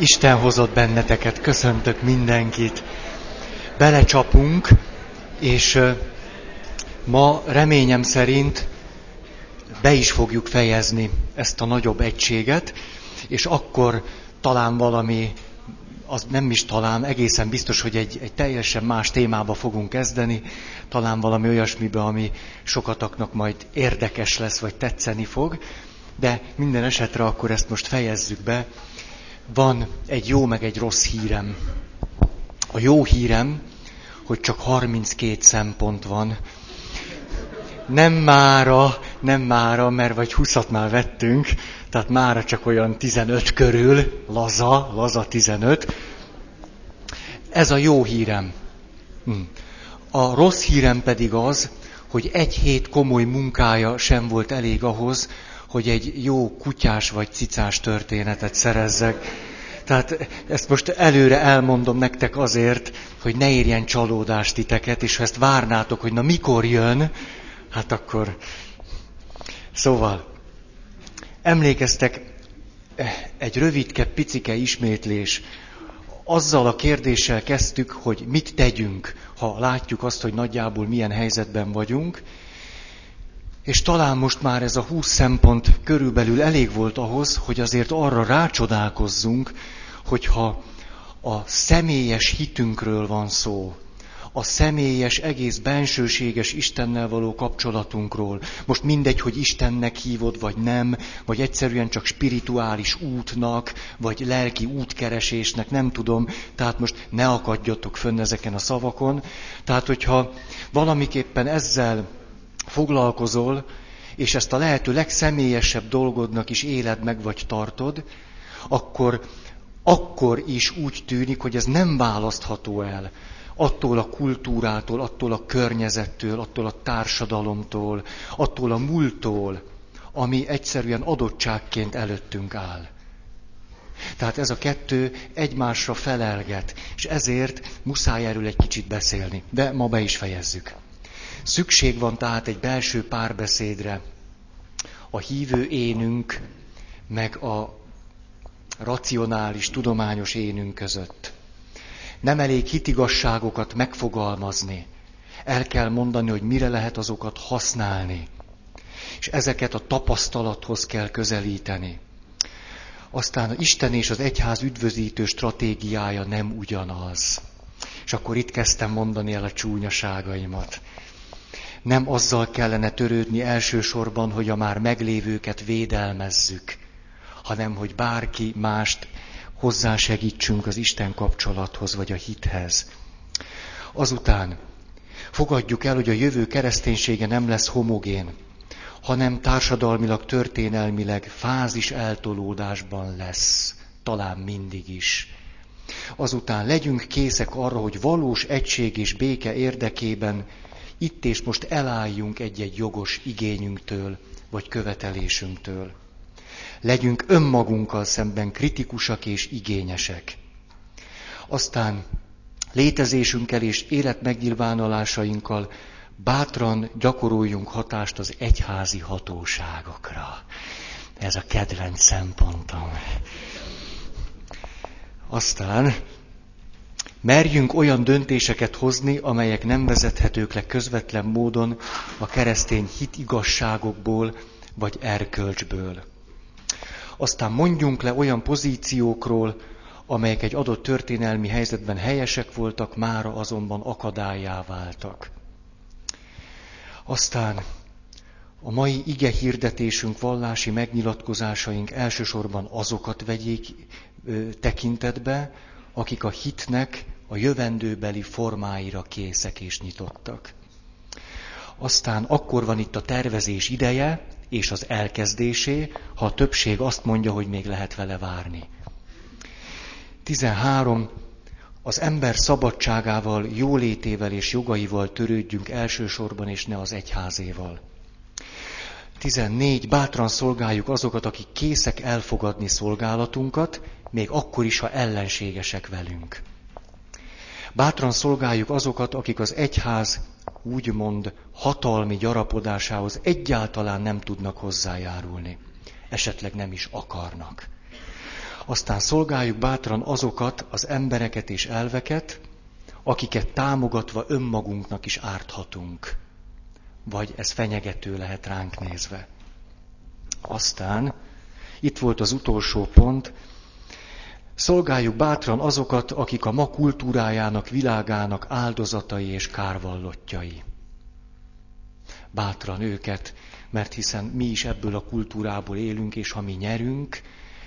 Isten hozott benneteket, köszöntök mindenkit. Belecsapunk, és ma reményem szerint be is fogjuk fejezni ezt a nagyobb egységet, és akkor talán valami, az nem is talán, egészen biztos, hogy egy teljesen más témába fogunk kezdeni, talán valami olyasmibe, ami sokataknak majd érdekes lesz, vagy tetszeni fog, de minden esetre akkor ezt most fejezzük be. Van egy jó meg egy rossz hírem. A jó hírem, hogy csak 32 szempont van. Nem mára, mert vagy 20-at már vettünk, tehát mára csak olyan 15 körül, laza 15. Ez a jó hírem. A rossz hírem pedig az, hogy egy hét komoly munkája sem volt elég ahhoz, hogy egy jó kutyás vagy cicás történetet szerezzek. Tehát ezt most előre elmondom nektek azért, hogy ne érjen csalódást titeket, és ha ezt várnátok, hogy na mikor jön, hát akkor... Szóval, emlékeztek, egy rövidke, picike ismétlés. Azzal a kérdéssel kezdtük, hogy mit tegyünk, ha látjuk azt, hogy nagyjából milyen helyzetben vagyunk, és talán most már ez a 20 szempont körülbelül elég volt ahhoz, hogy azért arra rácsodálkozzunk, hogyha a személyes hitünkről van szó, a személyes, egész bensőséges Istennel való kapcsolatunkról. Most mindegy, hogy Istennek hívod, vagy nem, vagy egyszerűen csak spirituális útnak, vagy lelki útkeresésnek, nem tudom. Tehát most ne akadjatok fönn ezeken a szavakon. Tehát, hogyha valamiképpen ezzel foglalkozol, és ezt a lehető legszemélyesebb dolgodnak is éled meg, vagy tartod, akkor is úgy tűnik, hogy ez nem választható el. Attól a kultúrától, attól a környezettől, attól a társadalomtól, attól a múlttól, ami egyszerűen adottságként előttünk áll. Tehát ez a kettő egymásra felelget, és ezért muszáj erről egy kicsit beszélni. De ma be is fejezzük. Szükség van tehát egy belső párbeszédre. A hívő énünk, meg a racionális, tudományos énünk között. Nem elég hitigazságokat megfogalmazni. El kell mondani, hogy mire lehet azokat használni. És ezeket a tapasztalathoz kell közelíteni. Aztán Isten és az egyház üdvözítő stratégiája nem ugyanaz. És akkor itt kezdtem mondani el a csúnyaságaimat. Nem azzal kellene törődni elsősorban, hogy a már meglévőket védelmezzük, hanem hogy bárki mást hozzásegítsünk az Isten kapcsolathoz, vagy a hithez. Azután fogadjuk el, hogy a jövő kereszténysége nem lesz homogén, hanem társadalmilag, történelmileg fázis eltolódásban lesz, talán mindig is. Azután legyünk készek arra, hogy valós egység és béke érdekében itt és most elálljunk egy-egy jogos igényünktől, vagy követelésünktől. Legyünk önmagunkkal szemben kritikusak és igényesek. Aztán létezésünkkel és életmegnyilvánulásainkkal bátran gyakoroljunk hatást az egyházi hatóságokra. Ez a kedvenc szempontom. Aztán... merjünk olyan döntéseket hozni, amelyek nem vezethetők le közvetlen módon a keresztény hitigazságokból vagy erkölcsből. Aztán mondjunk le olyan pozíciókról, amelyek egy adott történelmi helyzetben helyesek voltak, mára azonban akadállyá váltak. Aztán a mai ige hirdetésünk, vallási megnyilatkozásaink elsősorban azokat vegyék tekintetbe, akik a hitnek a jövendőbeli formáira készek és nyitottak. Aztán akkor van itt a tervezés ideje és az elkezdésé, ha a többség azt mondja, hogy még lehet vele várni. 13. Az ember szabadságával, jólétével és jogaival törődjünk elsősorban, és ne az egyházéval. 14. Bátran szolgáljuk azokat, akik készek elfogadni szolgálatunkat, még akkor is, ha ellenségesek velünk. Bátran szolgáljuk azokat, akik az egyház úgymond hatalmi gyarapodásához egyáltalán nem tudnak hozzájárulni. Esetleg nem is akarnak. aztán szolgáljuk bátran azokat az embereket és elveket, akiket támogatva önmagunknak is árthatunk. Vagy ez fenyegető lehet ránk nézve. Aztán, itt volt az utolsó pont, szolgáljuk bátran azokat, akik a ma kultúrájának, világának áldozatai és kárvallottjai. Bátran őket, mert hiszen mi is ebből a kultúrából élünk, és ha mi nyerünk,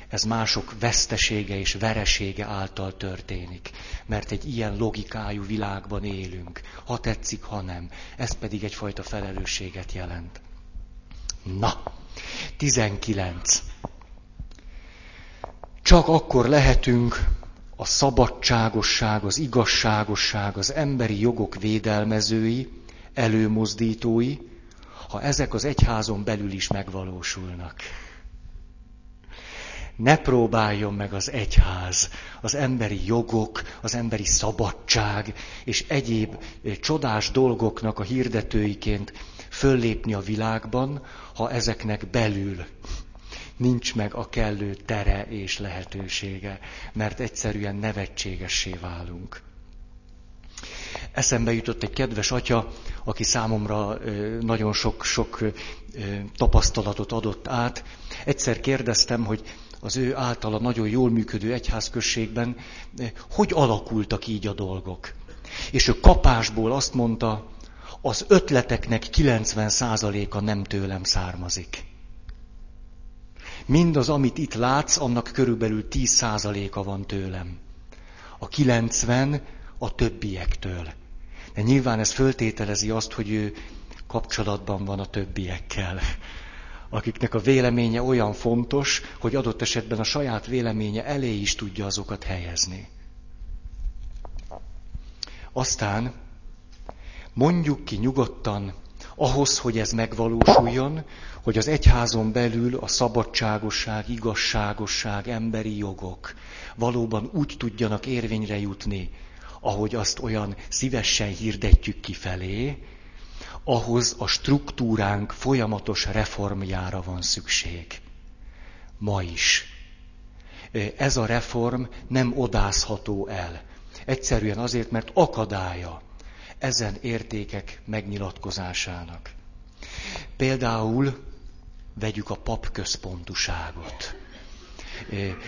ez mások vesztesége és veresége által történik. Mert egy ilyen logikájú világban élünk, ha tetszik, ha nem. Ez pedig egyfajta felelősséget jelent. Na, 19. Csak akkor lehetünk a szabadságosság, az igazságosság, az emberi jogok védelmezői, előmozdítói, ha ezek az egyházon belül is megvalósulnak. Ne próbáljon meg az egyház, az emberi jogok, az emberi szabadság és egyéb csodás dolgoknak a hirdetőiként föllépni a világban, ha ezeknek belül nincs meg a kellő tere és lehetősége, mert egyszerűen nevetségessé válunk. Eszembe jutott egy kedves atya, aki számomra nagyon sok tapasztalatot adott át. Egyszer kérdeztem, hogy az ő általa nagyon jól működő egyházközségben hogy alakultak így a dolgok. És ő kapásból azt mondta, az ötleteknek 90%-a nem tőlem származik. Mindaz, amit itt látsz, annak körülbelül 10%-a van tőlem. A 90 a többiektől. De nyilván ez föltételezi azt, hogy ő kapcsolatban van a többiekkel, akiknek a véleménye olyan fontos, hogy adott esetben a saját véleménye elé is tudja azokat helyezni. Aztán mondjuk ki nyugodtan, ahhoz, hogy ez megvalósuljon, hogy az egyházon belül a szabadságosság, igazságosság, emberi jogok valóban úgy tudjanak érvényre jutni, ahogy azt olyan szívesen hirdetjük kifelé, ahhoz a struktúránk folyamatos reformjára van szükség. Ma is. Ez a reform nem odázható el. Egyszerűen azért, mert akadálya ezen értékek megnyilatkozásának. Például vegyük a papközpontúságot.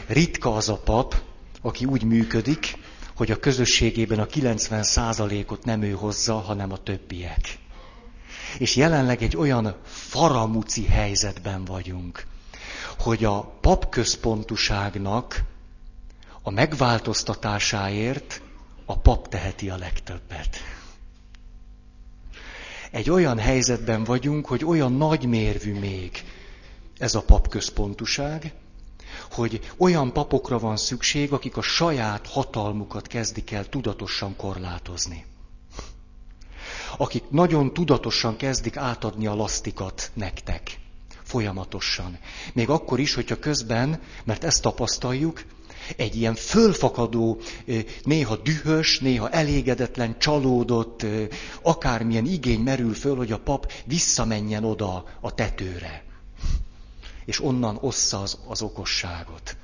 Ritka az a pap, aki úgy működik, hogy a közösségében a 90%-ot nem ő hozza, hanem a többiek. És jelenleg egy olyan faramúci helyzetben vagyunk, hogy a papközpontúságnak a megváltoztatásáért a pap teheti a legtöbbet. Egy olyan helyzetben vagyunk, hogy olyan nagymérvű még ez a papközpontúság, hogy olyan papokra van szükség, akik a saját hatalmukat kezdik el tudatosan korlátozni. Akik nagyon tudatosan kezdik átadni a lasztikat nektek. Folyamatosan. Még akkor is, hogyha közben, mert ezt tapasztaljuk, egy ilyen fölfakadó, néha dühös, néha elégedetlen, csalódott, akármilyen igény merül föl, hogy a pap visszamenjen oda a tetőre. És onnan ossza az okosságot.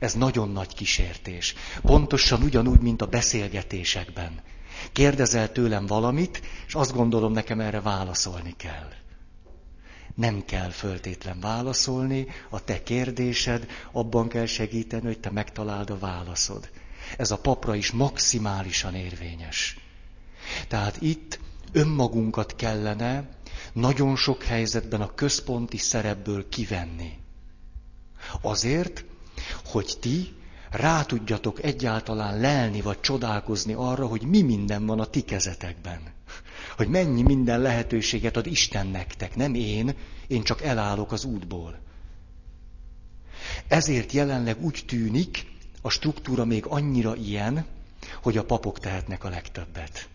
Ez nagyon nagy kísértés. Pontosan ugyanúgy, mint a beszélgetésekben. Kérdezel tőlem valamit, és azt gondolom, nekem erre válaszolni kell. Nem kell föltétlen válaszolni, a te kérdésed, abban kell segíteni, hogy te megtaláld a válaszod. Ez a papra is maximálisan érvényes. Tehát itt önmagunkat kellene nagyon sok helyzetben a központi szerepből kivenni. Azért, hogy ti rá tudjatok egyáltalán lelni vagy csodálkozni arra, hogy mi minden van a ti kezetekben. Hogy mennyi minden lehetőséget ad Isten nektek, nem én csak elállok az útból. Ezért jelenleg úgy tűnik, a struktúra még annyira ilyen, hogy a papok tehetnek a legtöbbet.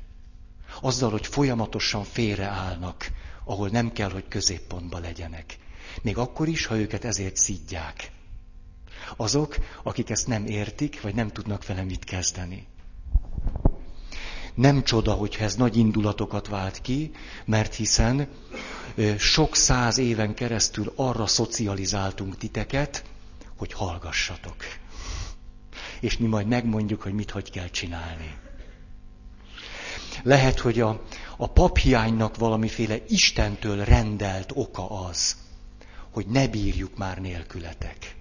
Azzal, hogy folyamatosan félreállnak, ahol nem kell, hogy középpontba legyenek. Még akkor is, ha őket ezért szidják. Azok, akik ezt nem értik, vagy nem tudnak vele mit kezdeni. Nem csoda, hogyha ez nagy indulatokat vált ki, mert hiszen sok száz éven keresztül arra szocializáltunk titeket, hogy hallgassatok. és mi majd megmondjuk, hogy mit hogy kell csinálni. Lehet, hogy a paphiánynak valamiféle Istentől rendelt oka az, hogy ne bírjuk már nélkületek.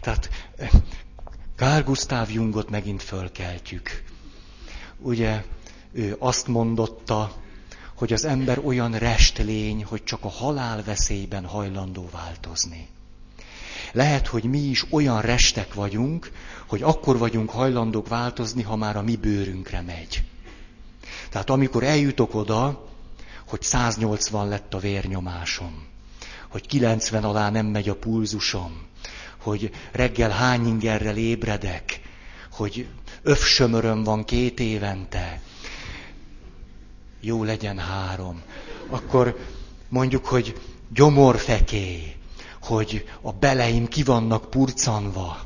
Tehát Carl Gustav Jungot megint fölkeltjük. Ugye ő azt mondotta, hogy az ember olyan restlény, hogy csak a halál veszélyben hajlandó változni. Lehet, hogy mi is olyan restek vagyunk, hogy akkor vagyunk hajlandók változni, ha már a mi bőrünkre megy. Tehát amikor eljutok oda, hogy 180 lett a vérnyomásom, hogy 90 alá nem megy a pulzusom, hogy reggel hány ingerrel ébredek, hogy övsömöröm van 2 évente, jó legyen 3, akkor mondjuk, hogy gyomorfekély, hogy a beleim ki vannak purcanva,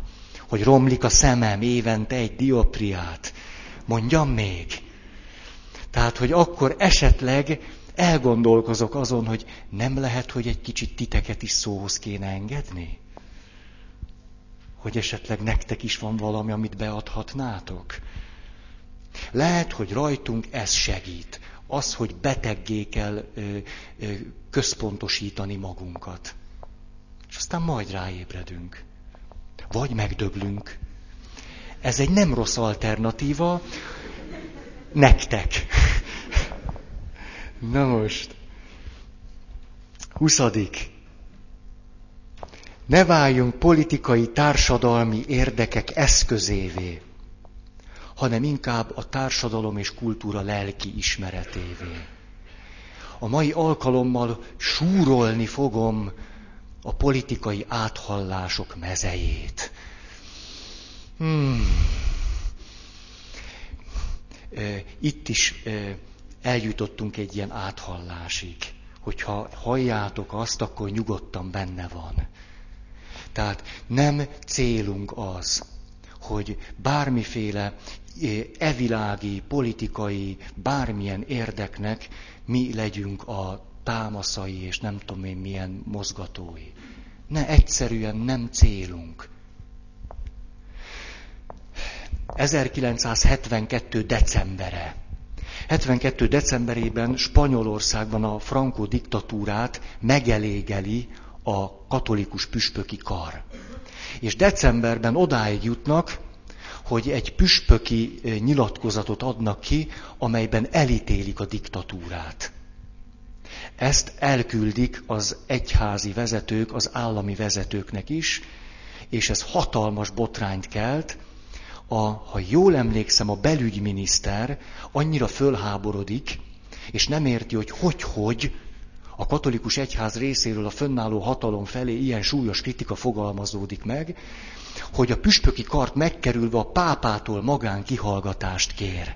hogy romlik a szemem évente 1 dioptriát. Mondjam még. Tehát, hogy akkor esetleg elgondolkozok azon, hogy nem lehet, hogy egy kicsit titeket is szóhoz kéne engedni? Hogy esetleg nektek is van valami, amit beadhatnátok? Lehet, hogy rajtunk ez segít. Az, hogy beteggé kell központosítani magunkat. És aztán majd ráébredünk. Vagy megdöblünk. Ez egy nem rossz alternatíva nektek. Na most. 20. Ne váljunk politikai, társadalmi érdekek eszközévé, hanem inkább a társadalom és kultúra lelki ismeretévé. A mai alkalommal súrolni fogom a politikai áthallások mezejét. Itt is eljutottunk egy ilyen áthallásig. Hogyha halljátok azt, akkor nyugodtan benne van. Tehát nem célunk az, hogy bármiféle evilági, politikai, bármilyen érdeknek mi legyünk a támaszai, és nem tudom én milyen mozgatói. Ne, egyszerűen nem célunk. 1972. decembere. 72. decemberében Spanyolországban a Franco diktatúrát megelégeli a katolikus püspöki kar. És decemberben odáig jutnak, hogy egy püspöki nyilatkozatot adnak ki, amelyben elítélik a diktatúrát. Ezt elküldik az egyházi vezetők, az állami vezetőknek is, és ez hatalmas botrányt kelt. Ha jól emlékszem, a belügyminiszter annyira fölháborodik, és nem érti, hogy a katolikus egyház részéről a fönnálló hatalom felé ilyen súlyos kritika fogalmazódik meg, hogy a püspöki kart megkerülve a pápától magánkihallgatást kér.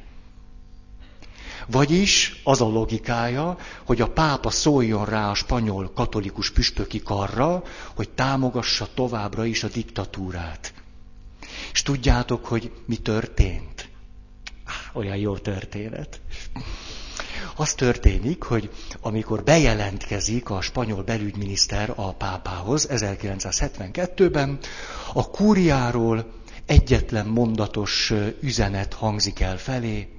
Vagyis az a logikája, hogy a pápa szóljon rá a spanyol katolikus püspöki karra, hogy támogassa továbbra is a diktatúrát. És tudjátok, hogy mi történt? Olyan jó történet. Az történik, hogy amikor bejelentkezik a spanyol belügyminiszter a pápához 1972-ben, a kúriáról egyetlen mondatos üzenet hangzik el felé: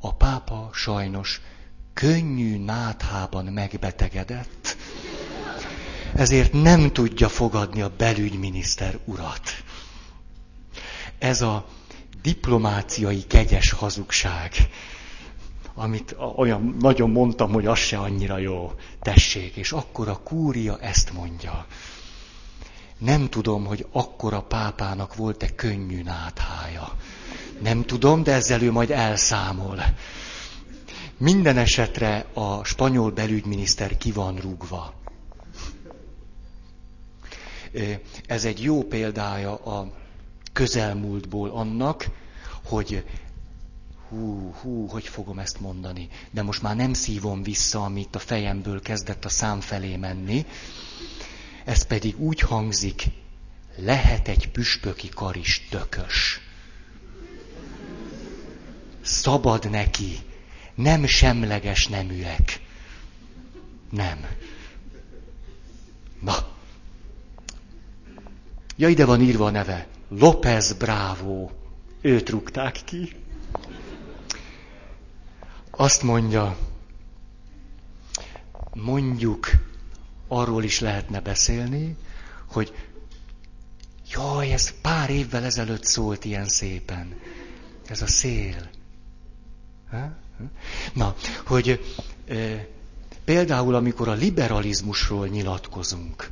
a pápa sajnos könnyű náthában megbetegedett, ezért nem tudja fogadni a belügyminiszter urat. Ez a diplomáciai kegyes hazugság, amit olyan nagyon mondtam, hogy az se annyira jó, tessék, és akkor a kúria ezt mondja. Nem tudom, hogy akkor a pápának volt-e könnyű náthája. Nem tudom, de ezzel ő majd elszámol. Minden esetre a spanyol belügyminiszter ki van rúgva. Ez egy jó példája a közelmúltból annak, hogy hogy fogom ezt mondani, de most már nem szívom vissza, amit a fejemből kezdett a szám felé menni. Ez pedig úgy hangzik: lehet egy püspöki kar is tökös. Szabad neki, nem semleges neműek. Nem. Na. Ja, ide van írva a neve. López Bravo. Őt rúgták ki. Azt mondja, mondjuk arról is lehetne beszélni, hogy jaj, ez pár évvel ezelőtt szólt ilyen szépen. Ez a szél. Na, hogy például amikor a liberalizmusról nyilatkozunk,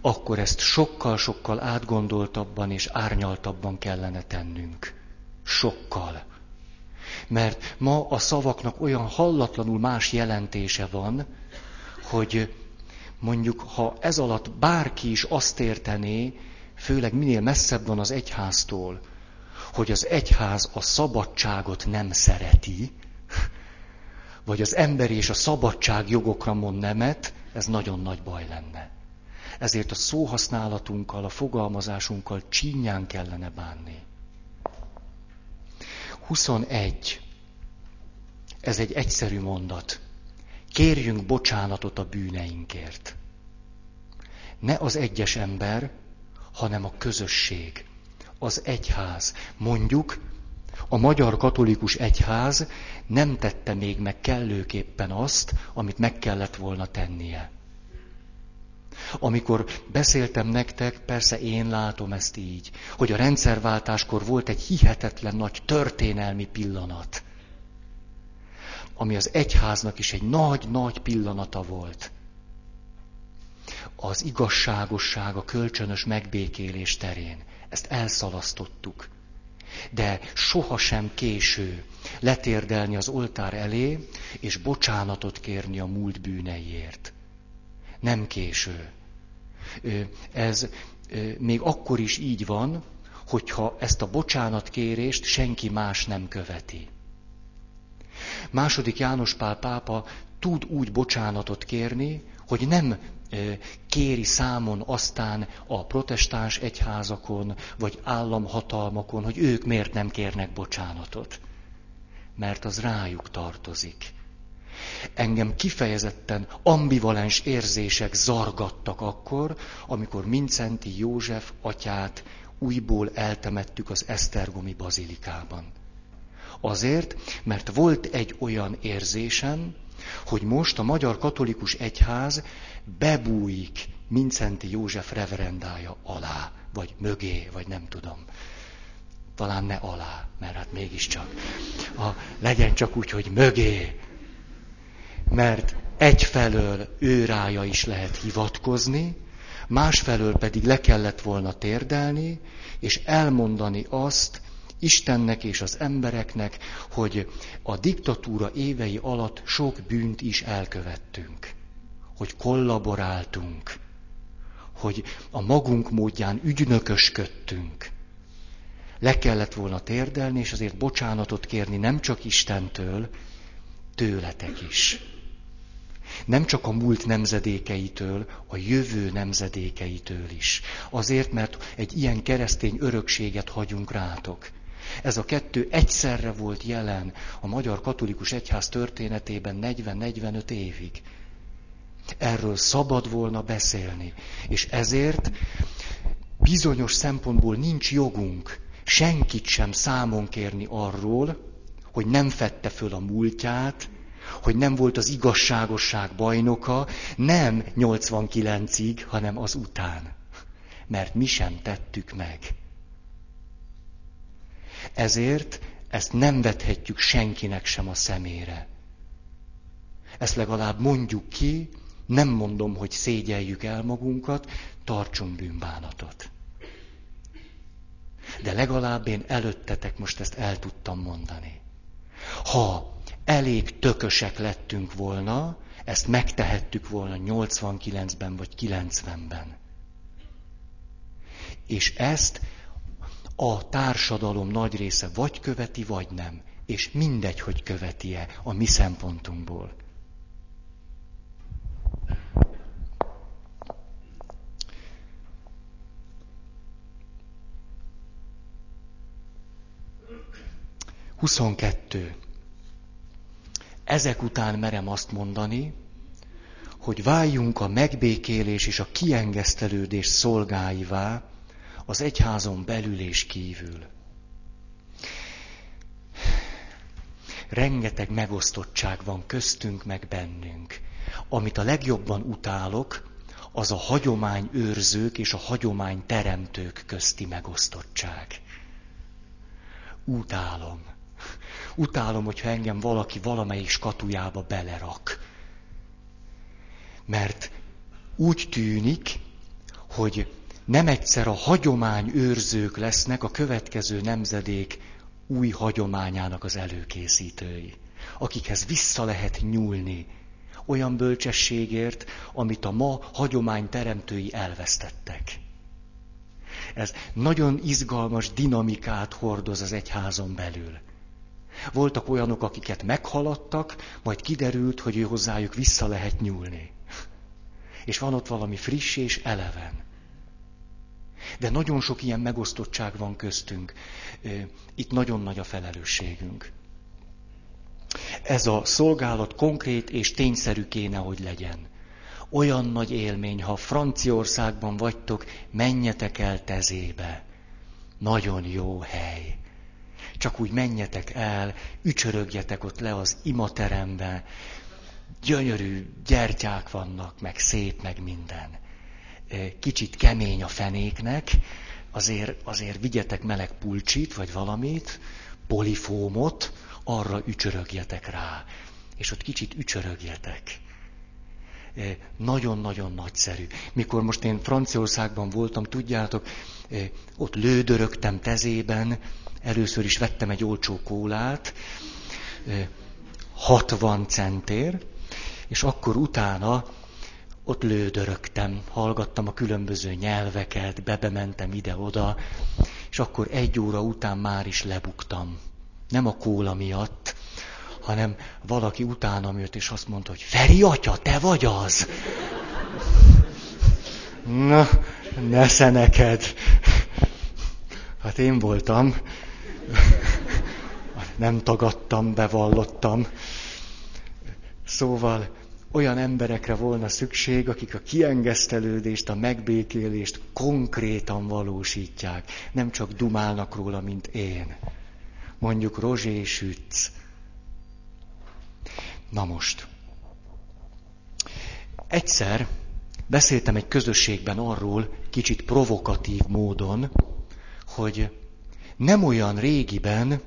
akkor ezt sokkal-sokkal átgondoltabban és árnyaltabban kellene tennünk. Sokkal. Mert ma a szavaknak olyan hallatlanul más jelentése van, hogy mondjuk, ha ez alatt bárki is azt értené, főleg minél messzebb van az egyháztól, hogy az egyház a szabadságot nem szereti, vagy az ember és a szabadság jogokra mond nemet, ez nagyon nagy baj lenne. Ezért a szóhasználatunkkal, a fogalmazásunkkal csínján kellene bánni. 21. Ez egy egyszerű mondat. Kérjünk bocsánatot a bűneinkért. Ne az egyes ember, hanem a közösség, az egyház. Mondjuk, a magyar katolikus egyház nem tette még meg kellőképpen azt, amit meg kellett volna tennie. Amikor beszéltem nektek, persze én látom ezt így, hogy a rendszerváltáskor volt egy hihetetlen nagy történelmi pillanat, ami az egyháznak is egy nagy-nagy pillanata volt. Az igazságosság, a kölcsönös megbékélés terén. Ezt elszalasztottuk. De sohasem késő letérdelni az oltár elé, és bocsánatot kérni a múlt bűneiért. Nem késő. Ez még akkor is így van, hogyha ezt a bocsánatkérést senki más nem követi. II. János Pál pápa tud úgy bocsánatot kérni, hogy nem kéri számon aztán a protestáns egyházakon, vagy államhatalmakon, hogy ők miért nem kérnek bocsánatot. Mert az rájuk tartozik. Engem kifejezetten ambivalens érzések zargattak akkor, amikor Mindszenty József atyát újból eltemettük az esztergomi bazilikában. Azért, mert volt egy olyan érzésem, hogy most a magyar katolikus egyház bebújik Mindszenty József reverendája alá, vagy mögé, vagy nem tudom. Talán ne alá, mert hát mégiscsak. Legyen csak úgy, hogy mögé. Mert egyfelől ő rája is lehet hivatkozni, másfelől pedig le kellett volna térdelni, és elmondani azt Istennek és az embereknek, hogy a diktatúra évei alatt sok bűnt is elkövettünk, hogy kollaboráltunk, hogy a magunk módján ügynökösködtünk. Le kellett volna térdelni, és azért bocsánatot kérni nem csak Istentől, tőletek is. Nem csak a múlt nemzedékeitől, a jövő nemzedékeitől is. Azért, mert egy ilyen keresztény örökséget hagyunk rátok. Ez a kettő egyszerre volt jelen a magyar katolikus egyház történetében 40-45 évig. Erről szabad volna beszélni. És ezért bizonyos szempontból nincs jogunk senkit sem számon kérni arról, hogy nem fedte föl a múltját, hogy nem volt az igazságosság bajnoka, nem 89-ig, hanem az után. Mert mi sem tettük meg. Ezért ezt nem vethetjük senkinek sem a szemére. Ezt legalább mondjuk ki, nem mondom, hogy szégyeljük el magunkat, tartsunk bűnbánatot. De legalább én előttetek most ezt el tudtam mondani. Ha elég tökösek lettünk volna, ezt megtehettük volna 89-ben vagy 90-ben. És ezt a társadalom nagy része vagy követi, vagy nem. És mindegy, hogy követi-e a mi szempontunkból. Ezek után merem azt mondani, hogy váljunk a megbékélés és a kiengesztelődés szolgáivá az egyházon belül és kívül. Rengeteg megosztottság van köztünk meg bennünk. Amit a legjobban utálok, az a hagyományőrzők és a hagyományteremtők közti megosztottság. Utálom. Utálom, hogyha engem valaki valamelyik skatujába belerak. Mert úgy tűnik, hogy nem egyszer a hagyományőrzők lesznek a következő nemzedék új hagyományának az előkészítői, akikhez vissza lehet nyúlni olyan bölcsességért, amit a ma hagyományteremtői elvesztettek. Ez nagyon izgalmas dinamikát hordoz az egyházon belül. Voltak olyanok, akiket meghaladtak, majd kiderült, hogy hozzájuk vissza lehet nyúlni. És van ott valami friss és eleven. De nagyon sok ilyen megosztottság van köztünk. Itt nagyon nagy a felelősségünk. Ez a szolgálat konkrét és tényszerű kéne, hogy legyen. Olyan nagy élmény, ha Franciaországban vagytok, menjetek el Tezébe. Nagyon jó hely. Csak úgy menjetek el, ücsörögjetek ott le az imaterembe. Gyönyörű gyertyák vannak, meg szép, meg minden. Kicsit kemény a fenéknek, azért vigyetek meleg pulcsit, vagy valamit, polifómot, arra ücsörögjetek rá. És ott kicsit ücsörögjetek. Nagyon-nagyon nagyszerű. Mikor most én Franciaországban voltam, tudjátok, ott lődörögtem Tezében, először is vettem egy olcsó kólát, 60 centért, és akkor utána ott lődörögtem, hallgattam a különböző nyelveket, bebementem ide-oda, és akkor 1 óra után már is lebuktam. Nem a kóla miatt, hanem valaki utánam jött, és azt mondta, hogy Feri atya, te vagy az! Na, nesze neked! Hát én voltam. Nem tagadtam, bevallottam. Szóval olyan emberekre volna szükség, akik a kiengesztelődést, a megbékélést konkrétan valósítják. Nem csak dumálnak róla, mint én. Mondjuk Rozsé Sütz. Na most. Egyszer beszéltem egy közösségben arról, kicsit provokatív módon, hogy nem olyan régiben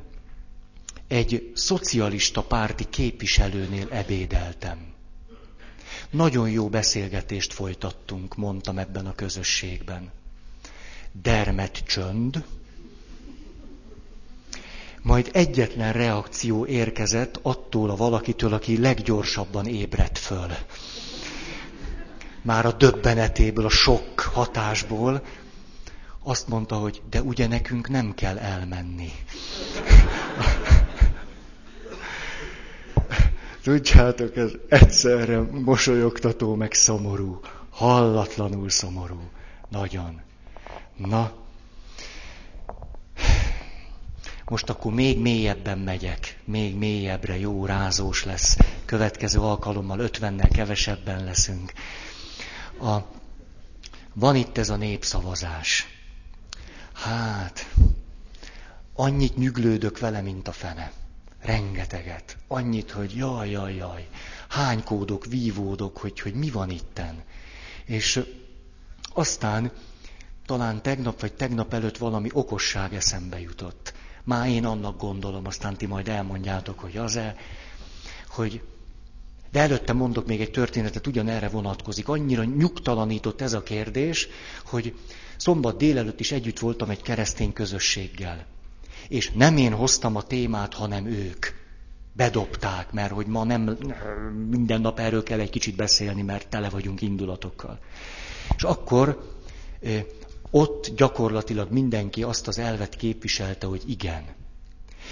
egy szocialista párti képviselőnél ebédeltem. Nagyon jó beszélgetést folytattunk, mondtam ebben a közösségben. Dermedt csönd. Majd egyetlen reakció érkezett attól a valakitől, aki leggyorsabban ébredt föl. Már a döbbenetéből, a sokk hatásból azt mondta, hogy de ugye nekünk nem kell elmenni. Tudjátok, ez egyszerre mosolyogtató, meg szomorú. Hallatlanul szomorú. Nagyon. Na. Most akkor még mélyebben megyek. Még mélyebbre, jó, rázós lesz. Következő alkalommal 50-nel kevesebben leszünk. Van itt ez a népszavazás. Hát, annyit nyüglődök vele, mint a fene. Rengeteget. Annyit, hogy jaj. Hánykódok, vívódok, hogy mi van itten. És aztán talán tegnap vagy tegnap előtt valami okosság eszembe jutott. Már én annak gondolom, aztán ti majd elmondjátok, hogy az-e, hogy... De előtte mondok még egy történetet, ugyanerre vonatkozik. Annyira nyugtalanított ez a kérdés, hogy szombat délelőtt is együtt voltam egy keresztény közösséggel. És nem én hoztam a témát, hanem ők. Bedobták, mert hogy ma nem minden nap erről kell egy kicsit beszélni, mert tele vagyunk indulatokkal. És akkor ott gyakorlatilag mindenki azt az elvet képviselte, hogy igen.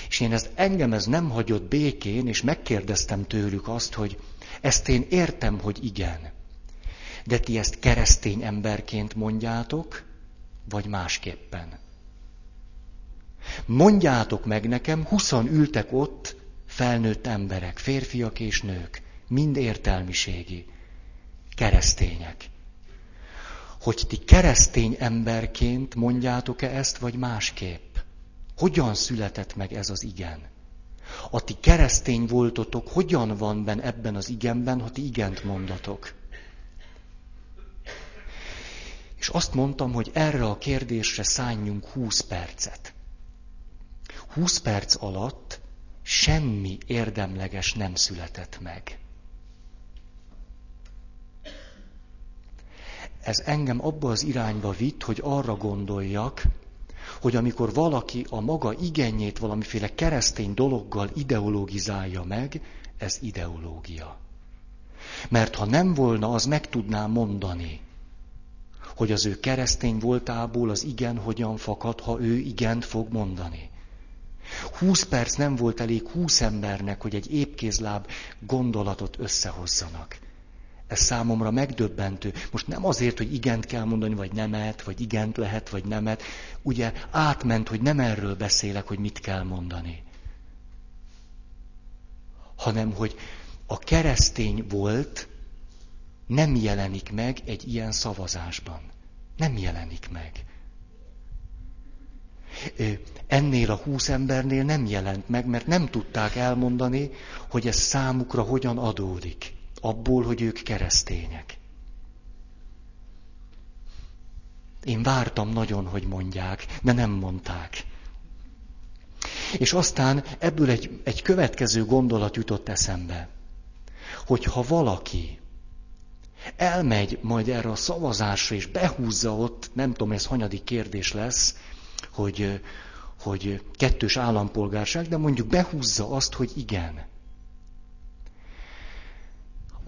És én engem ez nem hagyott békén, és megkérdeztem tőlük azt, hogy ezt én értem, hogy igen. De ti ezt keresztény emberként mondjátok, vagy másképpen? Mondjátok meg nekem, 20 ültek ott felnőtt emberek, férfiak és nők, mind értelmiségi, keresztények. hogy ti keresztény emberként mondjátok-e ezt, vagy másképp. Hogyan született meg ez az igen? A ti keresztény voltotok, hogyan van benne ebben az igenben, ha ti igent mondatok? És azt mondtam, hogy erre a kérdésre szálljunk 20 percet. 20 perc alatt semmi érdemleges nem született meg. Ez engem abba az irányba vitt, hogy arra gondoljak, hogy amikor valaki a maga igennyét valamiféle keresztény dologgal ideologizálja meg, ez ideológia. Mert ha nem volna, az meg tudná mondani, hogy az ő keresztény voltából az igen hogyan fakad, ha ő igent fog mondani. 20 perc nem volt elég 20 embernek, hogy egy épkézláb gondolatot összehozzanak. Ez számomra megdöbbentő. Most nem azért, hogy igent kell mondani, vagy nemet, vagy igent lehet, vagy nemet. Ugye átment, hogy nem erről beszélek, hogy mit kell mondani. Hanem, hogy a keresztény volt nem jelenik meg egy ilyen szavazásban. Nem jelenik meg. Ennél a 20 embernél nem jelent meg, mert nem tudták elmondani, hogy ez számukra hogyan adódik. Abból, hogy ők keresztények. Én vártam nagyon, hogy mondják, de nem mondták. És aztán ebből egy következő gondolat jutott eszembe, hogy ha valaki elmegy majd erre a szavazásra, és behúzza ott, nem tudom, ez hanyadik kérdés lesz, hogy kettős állampolgárság, de mondjuk behúzza azt, hogy igen.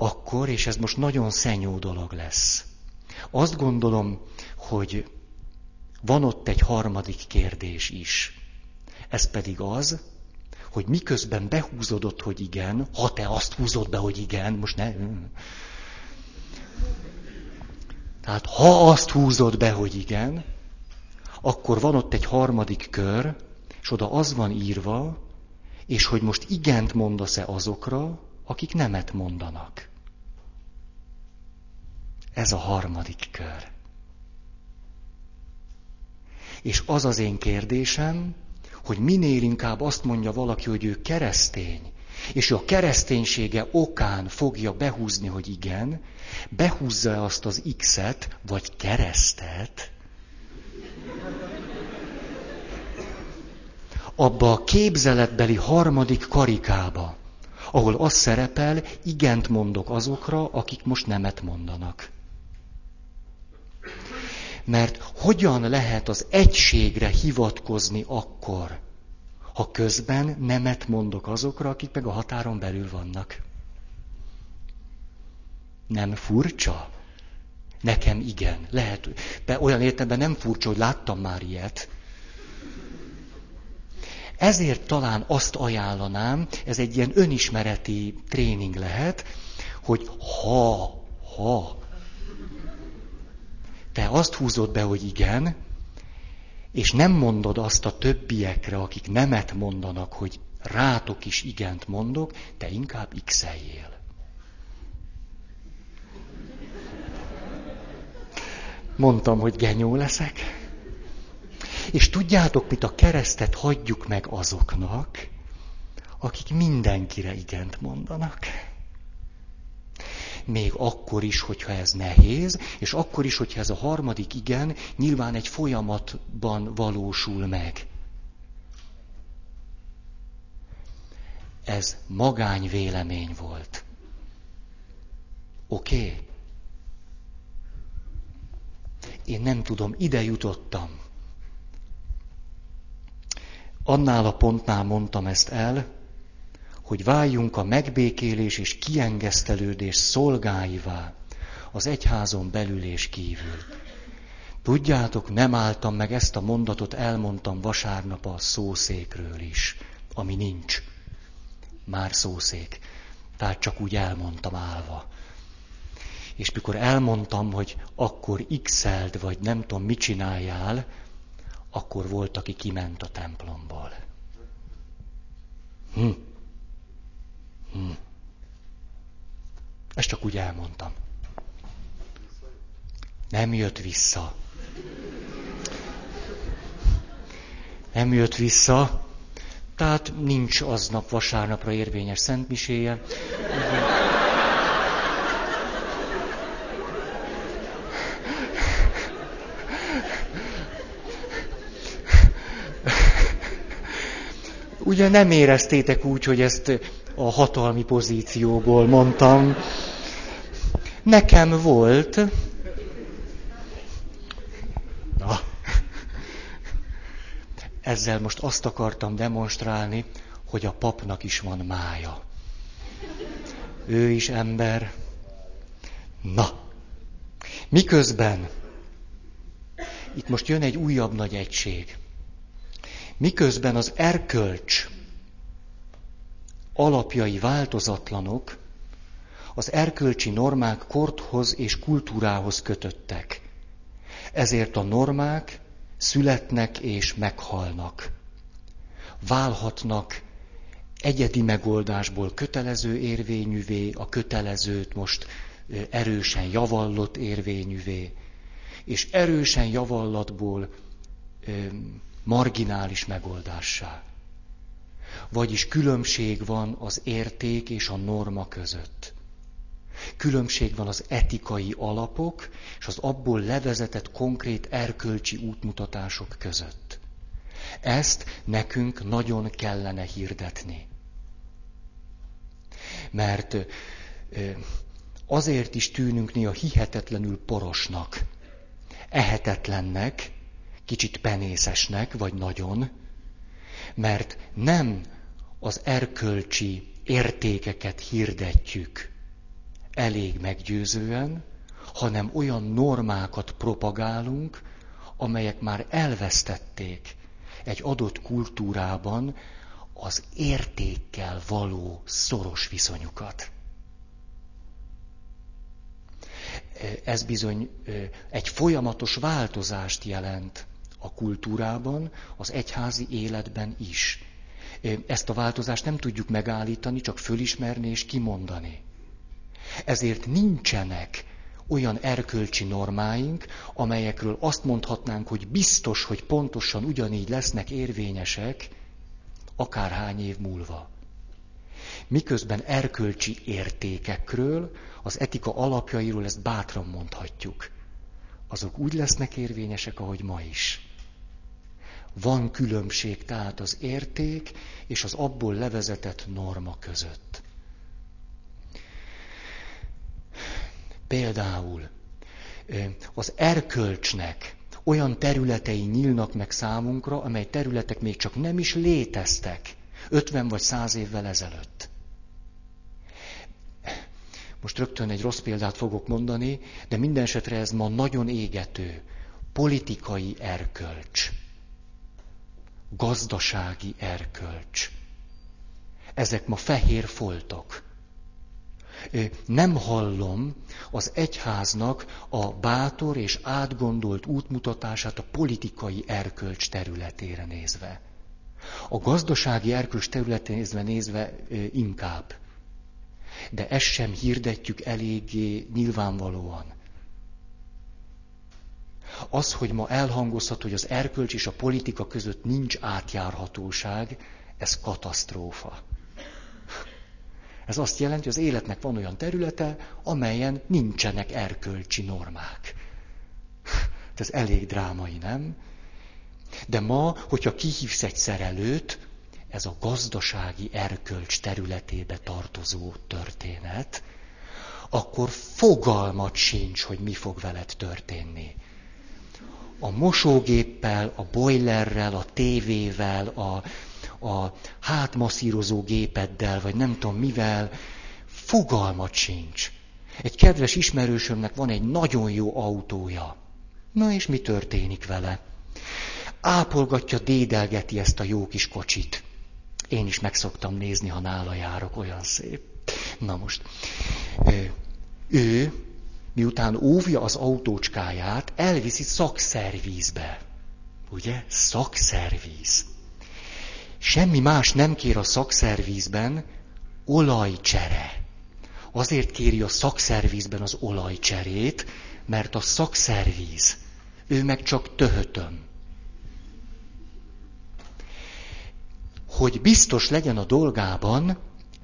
Akkor, és ez most nagyon szenyó dolog lesz, azt gondolom, hogy van ott egy harmadik kérdés is. Ez pedig az, hogy miközben behúzodott, hogy igen, ha te azt húzod be, hogy igen, most ne... Tehát ha azt húzod be, hogy igen, akkor van ott egy harmadik kör, és oda az van írva, és hogy most igent mondasz-e azokra, akik nemet mondanak. Ez a harmadik kör. És az az én kérdésem, hogy minél inkább azt mondja valaki, hogy ő keresztény, és ő a kereszténysége okán fogja behúzni, hogy igen, behúzza azt az X-et, vagy keresztet, abba a képzeletbeli harmadik karikába, ahol az szerepel, igent mondok azokra, akik most nemet mondanak. Mert hogyan lehet az egységre hivatkozni akkor, ha közben nemet mondok azokra, akik meg a határon belül vannak? Nem furcsa? Nekem igen. Lehet, de olyan értelemben nem furcsa, hogy láttam már ilyet. Ezért talán azt ajánlanám, ez egy ilyen önismereti tréning lehet, hogy ha te azt húzod be, hogy igen, és nem mondod azt a többiekre, akik nemet mondanak, hogy rátok is igent mondok, te inkább x-eljél. Mondtam, hogy genyó leszek. És tudjátok, mit a keresztet hagyjuk meg azoknak, akik mindenkire igent mondanak. Még akkor is, hogyha ez nehéz, és akkor is, hogyha ez a harmadik igen, nyilván egy folyamatban valósul meg. Ez magány vélemény volt. Oké? Én nem tudom, ide jutottam. Annál a pontnál mondtam ezt el, hogy váljunk a megbékélés és kiengesztelődés szolgáivá az egyházon belül és kívül. Tudjátok, nem álltam meg, ezt a mondatot elmondtam vasárnap a szószékről is, ami nincs. Már szószék. Tehát csak úgy elmondtam állva. És mikor elmondtam, hogy akkor x-eld, vagy nem tudom, mit csináljál, akkor volt, aki kiment a templomból. Ezt csak úgy elmondtam. Nem jött vissza. Nem jött vissza, tehát nincs aznap vasárnapra érvényes szentmiséje. Ugye nem éreztétek úgy, hogy ezt a hatalmi pozícióból mondtam. Nekem volt... Na, ezzel most azt akartam demonstrálni, hogy a papnak is van mája. Ő is ember. Na, miközben itt most jön egy újabb nagy egység. Miközben az erkölcs alapjai változatlanok, az erkölcsi normák korthoz és kultúrához kötöttek. Ezért a normák születnek és meghalnak. Válhatnak egyedi megoldásból kötelező érvényűvé, a kötelezőt most erősen javallott érvényűvé, és erősen javallatból marginális megoldássá. Vagyis különbség van az érték és a norma között. Különbség van az etikai alapok és az abból levezetett konkrét erkölcsi útmutatások között. Ezt nekünk nagyon kellene hirdetni. Mert azért is tűnünk néha hihetetlenül porosnak, ehetetlennek, kicsit penészesnek, vagy nagyon, mert nem az erkölcsi értékeket hirdetjük elég meggyőzően, hanem olyan normákat propagálunk, amelyek már elvesztették egy adott kultúrában az értékkel való szoros viszonyukat. Ez bizony egy folyamatos változást jelent a kultúrában, az egyházi életben is. Ezt a változást nem tudjuk megállítani, csak fölismerni és kimondani. Ezért nincsenek olyan erkölcsi normáink, amelyekről azt mondhatnánk, hogy biztos, hogy pontosan ugyanígy lesznek érvényesek, akárhány év múlva. Miközben erkölcsi értékekről, az etika alapjairól ezt bátran mondhatjuk. Azok úgy lesznek érvényesek, ahogy ma is. Van különbség tehát az érték és az abból levezetett norma között. Például az erkölcsnek olyan területei nyílnak meg számunkra, amely területek még csak nem is léteztek 50 vagy 100 évvel ezelőtt. Most rögtön egy rossz példát fogok mondani, de minden esetre ez ma nagyon égető. Politikai erkölcs. Gazdasági erkölcs. Ezek ma fehér foltok. Nem hallom az egyháznak a bátor és átgondolt útmutatását a politikai erkölcs területére nézve. A gazdasági erkölcs területén nézve inkább. De ezt sem hirdetjük eléggé nyilvánvalóan. Az, hogy ma elhangozhat, hogy az erkölcs és a politika között nincs átjárhatóság, ez katasztrófa. Ez azt jelenti, hogy az életnek van olyan területe, amelyen nincsenek erkölcsi normák. Ez elég drámai, nem? De ma, hogyha kihívsz egy szerelőt, ez a gazdasági erkölcs területébe tartozó történet, akkor fogalmat sincs, hogy mi fog veled történni. A mosógéppel, a bojlerrel, a tévével, a hátmasszírozó gépeddel, vagy nem tudom mivel, fogalmat sincs. Egy kedves ismerősömnek van egy nagyon jó autója. Na és mi történik vele? Ápolgatja, dédelgeti ezt a jó kis kocsit. Én is meg szoktam nézni, ha nála járok, olyan szép. Na most, ő miután óvja az autócskáját, elviszi szakszervízbe. Ugye? Szakszervíz. Semmi más nem kér a szakszervízben, olajcsere. A Azért kéri a szakszervízben az olajcserét, mert a szakszervíz, ő meg csak töhötöm. Hogy biztos legyen a dolgában,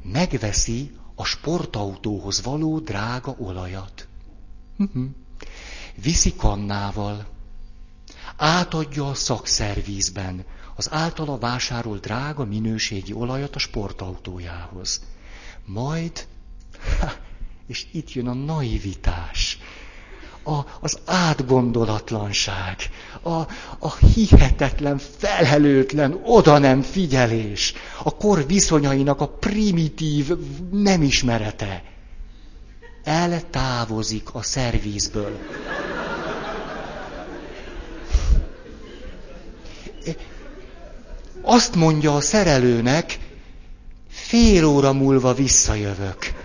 megveszi a sportautóhoz való drága olajat. Viszi kannával, átadja a szakszervízben az általa vásárolt drága minőségi olajat a sportautójához. Majd, és itt jön a naivitás, az átgondolatlanság, a hihetetlen, felelőtlen, oda nem figyelés, a kor viszonyainak a primitív nem ismerete. Eltávozik a szervízből. Azt mondja a szerelőnek, fél óra múlva visszajövök.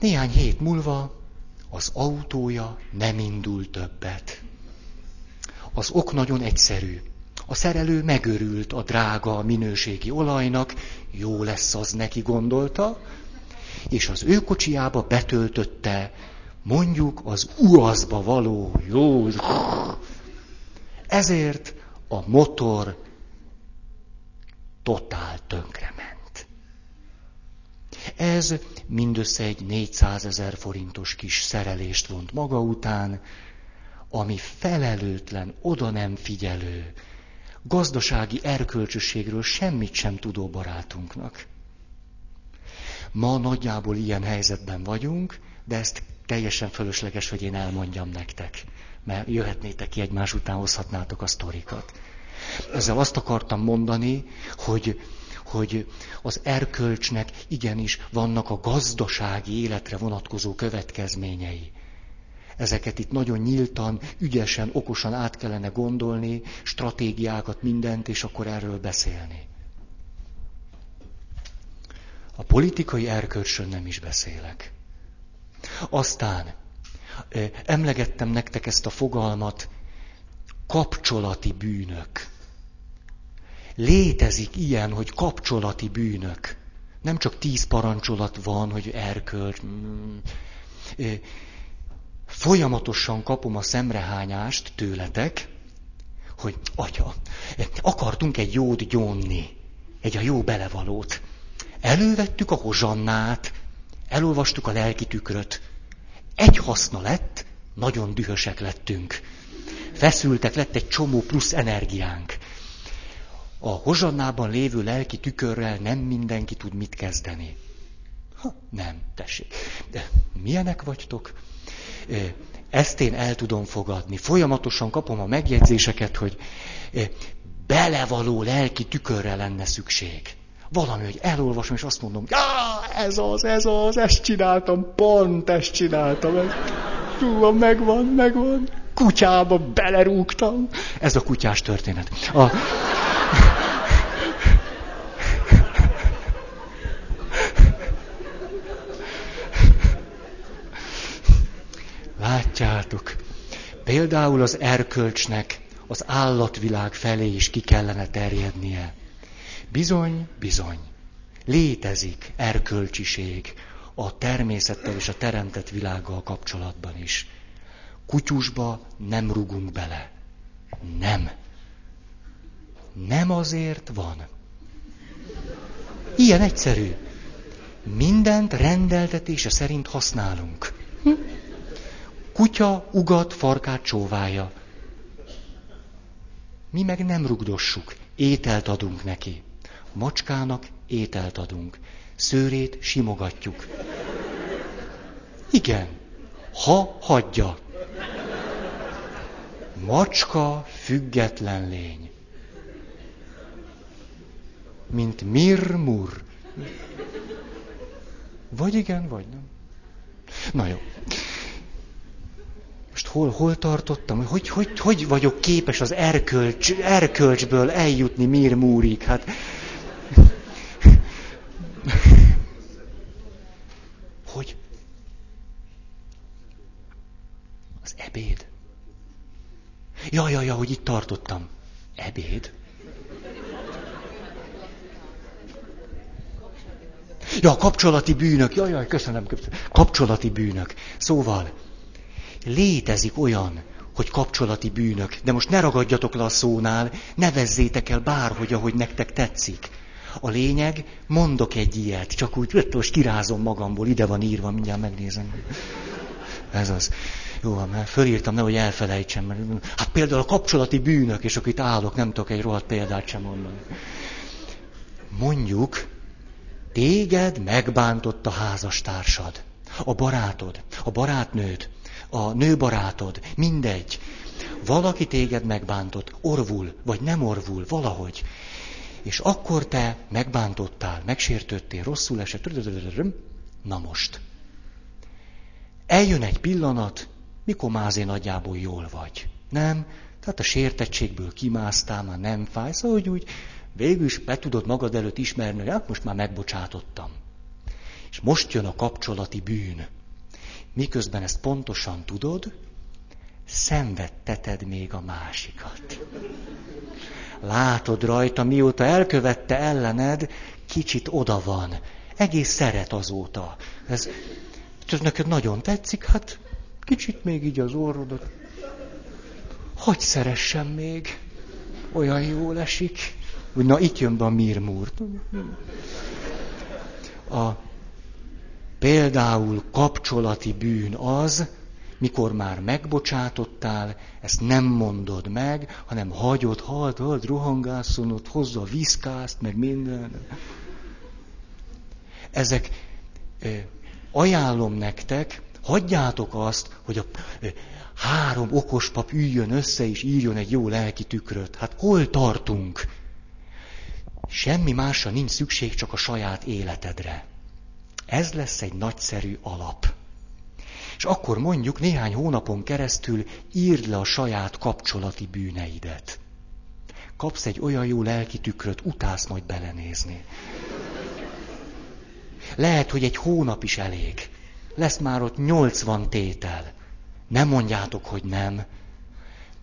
Néhány hét múlva az autója nem indul többet. Az ok nagyon egyszerű. A szerelő megörült a drága minőségi olajnak, jó lesz az neki, gondolta, és az ő kocsijába betöltötte mondjuk az uaszba való jó. Ezért a motor totál tönkrement. Ez mindössze egy 400 000 forintos kis szerelést vont maga után, ami felelőtlen, oda nem figyelő, gazdasági erkölcsösségről semmit sem tudó barátunknak. Ma nagyjából ilyen helyzetben vagyunk, de ezt teljesen fölösleges, hogy én elmondjam nektek, mert jöhetnétek ki egymás után, hozhatnátok a sztorikat. Ezzel azt akartam mondani, hogy az erkölcsnek igenis vannak a gazdasági életre vonatkozó következményei. Ezeket itt nagyon nyíltan, ügyesen, okosan át kellene gondolni, stratégiákat, mindent, és akkor erről beszélni. A politikai erkölcsön nem is beszélek. Aztán emlegettem nektek ezt a fogalmat, kapcsolati bűnök. Létezik ilyen, hogy kapcsolati bűnök. Nem csak 10 parancsolat van, hogy erkölcs. Folyamatosan kapom a szemrehányást tőletek, hogy atya, akartunk egy jót gyónni, egy a jó belevalót. Elővettük a hozsannát, elolvastuk a lelki tükröt. Egy haszna lett, nagyon dühösek lettünk. Feszültek, lett egy csomó plusz energiánk. A hozsannában lévő lelki tükörrel nem mindenki tud mit kezdeni. Nem, tessék. De milyenek vagytok? Ezt én el tudom fogadni. Folyamatosan kapom a megjegyzéseket, hogy belevaló lelki tükörre lenne szükség. Valami, hogy elolvasom, és azt mondom, ezt csináltam, pont ezt csináltam. Tudom, megvan. Kutyába belerúgtam. Ez a kutyás történet. Látjátok, például az erkölcsnek az állatvilág felé is ki kellene terjednie. Bizony, létezik erkölcsiség a természettel és a teremtett világgal kapcsolatban is. Kutyusba nem rugunk bele. Nem. Nem azért van. Ilyen egyszerű. Mindent rendeltetése szerint használunk. Kutya ugat, farkát csóválja. Mi meg nem rugdossuk, ételt adunk neki. Macskának ételt adunk, szőrét simogatjuk. Igen, ha hagyja. Macska független lény. Mint mirmur. Vagy igen, vagy nem. Na jó. Most hol tartottam? Hogy vagyok képes az erkölcsből eljutni mirmúrig? Hát... Hogy? Az ebéd. Hogy itt tartottam. Ebéd. Ja, kapcsolati bűnök. Jajjaj, köszönöm. Kapcsolati bűnök. Szóval, létezik olyan, hogy kapcsolati bűnök. De most ne ragadjatok le a szónál, nevezzétek el bárhogy, ahogy nektek tetszik. A lényeg, mondok egy ilyet, csak úgy, most kirázom magamból, ide van írva, mindjárt megnézem. Ez az. Jó, mert fölírtam, nehogy elfelejtsem. Mert, hát például a kapcsolati bűnök, és akkor itt állok, nem tudok egy rohadt példát sem mondani. Mondjuk, téged megbántott a házastársad, a barátod, a barátnőd, a nőbarátod, mindegy. Valaki téged megbántott, orvul, vagy nem orvul, valahogy. És akkor te megbántottál, megsértődtél, rosszul esett. Na most. Eljön egy pillanat, mikor már azért nagyjából jól vagy. Nem? Tehát a sértettségből kimásztál, már nem fáj, szóval úgy végül is be tudod magad előtt ismerni, hogy hát most már megbocsátottam. És most jön a kapcsolati bűn. Miközben ezt pontosan tudod, szenvedteted még a másikat. Látod rajta, mióta elkövette ellened, kicsit oda van. Egész szeret azóta. Ez neked nagyon tetszik, hát kicsit még így az orrodat. Hagy szeressem még, olyan jól esik. Úgy, na, itt jön be a mirmúrt. Például kapcsolati bűn az, mikor már megbocsátottál, ezt nem mondod meg, hanem hagyod, halt, rohangászon, ott hozza a viszkázt, meg minden. Ezek, ajánlom nektek, hagyjátok azt, hogy a 3 okos pap üljön össze, és írjon egy jó lelki tükröt. Hát hol tartunk? Semmi másra nincs szükség, csak a saját életedre. Ez lesz egy nagyszerű alap. És akkor mondjuk néhány hónapon keresztül írd le a saját kapcsolati bűneidet. Kapsz egy olyan jó lelki tükröt, utálsz majd belenézni. Lehet, hogy egy hónap is elég. Lesz már ott 80 tétel. Ne mondjátok, hogy nem.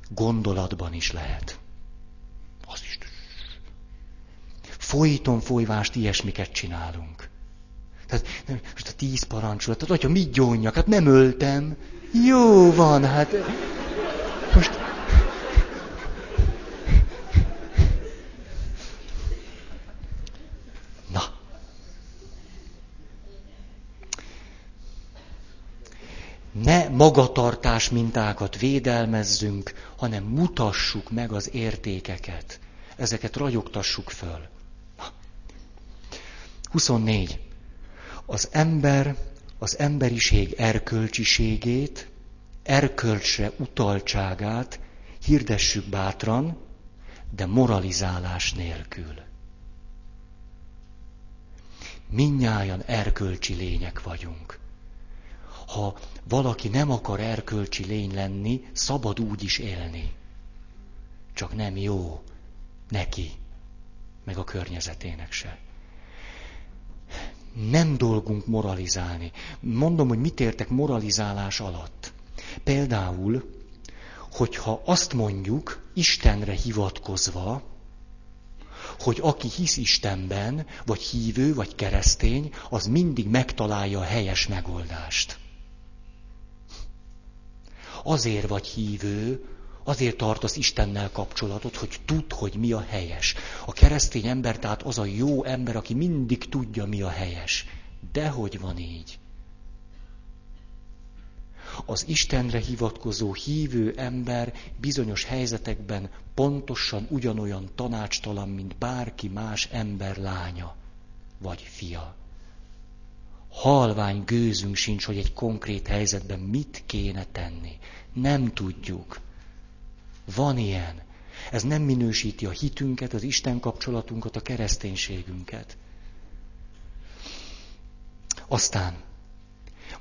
Gondolatban is lehet. Az is. Folyton folyvást ilyesmiket csinálunk. Tehát most a 10 parancsolat, tehát atya, mit gyónjak? Hát nem öltem. Jó van, hát. Most. Na. Ne magatartás mintákat védelmezzünk, hanem mutassuk meg az értékeket. Ezeket ragyogtassuk föl. Na. 24. Az ember, az emberiség erkölcsiségét, erkölcsre utaltságát hirdessük bátran, de moralizálás nélkül. Mindnyájan erkölcsi lények vagyunk. Ha valaki nem akar erkölcsi lény lenni, szabad úgy is élni. Csak nem jó neki, meg a környezetének se. Nem dolgunk moralizálni. Mondom, hogy mit értek moralizálás alatt. Például, hogyha azt mondjuk, Istenre hivatkozva, hogy aki hisz Istenben, vagy hívő, vagy keresztény, az mindig megtalálja a helyes megoldást. Azért vagy hívő, azért tartasz Istennel kapcsolatot, hogy tudd, hogy mi a helyes. A keresztény ember tehát az a jó ember, aki mindig tudja, mi a helyes. Dehogy van így. Az Istenre hivatkozó hívő ember bizonyos helyzetekben pontosan ugyanolyan tanácstalan, mint bárki más ember lánya vagy fia. Halvány gőzünk sincs, hogy egy konkrét helyzetben mit kéne tenni. Nem tudjuk. Van ilyen. Ez nem minősíti a hitünket, az Isten kapcsolatunkat, a kereszténységünket. Aztán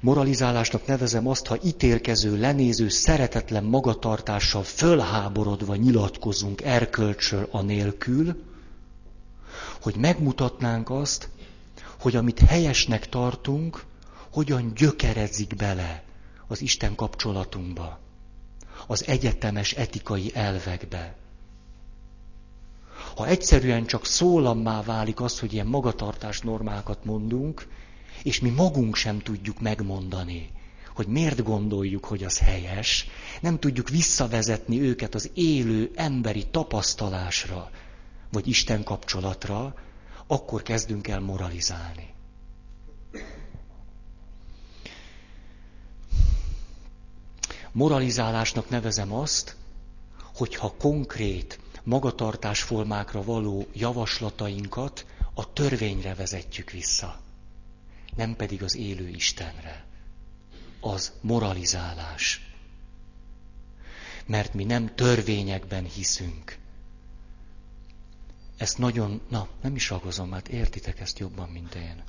moralizálásnak nevezem azt, ha ítélkező, lenéző, szeretetlen magatartással fölháborodva nyilatkozunk erkölcsről anélkül, hogy megmutatnánk azt, hogy amit helyesnek tartunk, hogyan gyökerezik bele az Isten kapcsolatunkba. Az egyetemes etikai elvekbe. ha egyszerűen csak szólammá válik az, hogy ilyen magatartásnormákat mondunk, és mi magunk sem tudjuk megmondani, hogy miért gondoljuk, hogy az helyes, nem tudjuk visszavezetni őket az élő emberi tapasztalásra, vagy Isten kapcsolatra, akkor kezdünk el moralizálni. Moralizálásnak nevezem azt, hogyha konkrét magatartásformákra való javaslatainkat a törvényre vezetjük vissza, nem pedig az élő Istenre. Az moralizálás. Mert mi nem törvényekben hiszünk. Ezt nagyon, nem is ragozom, hát értitek ezt jobban, mint én.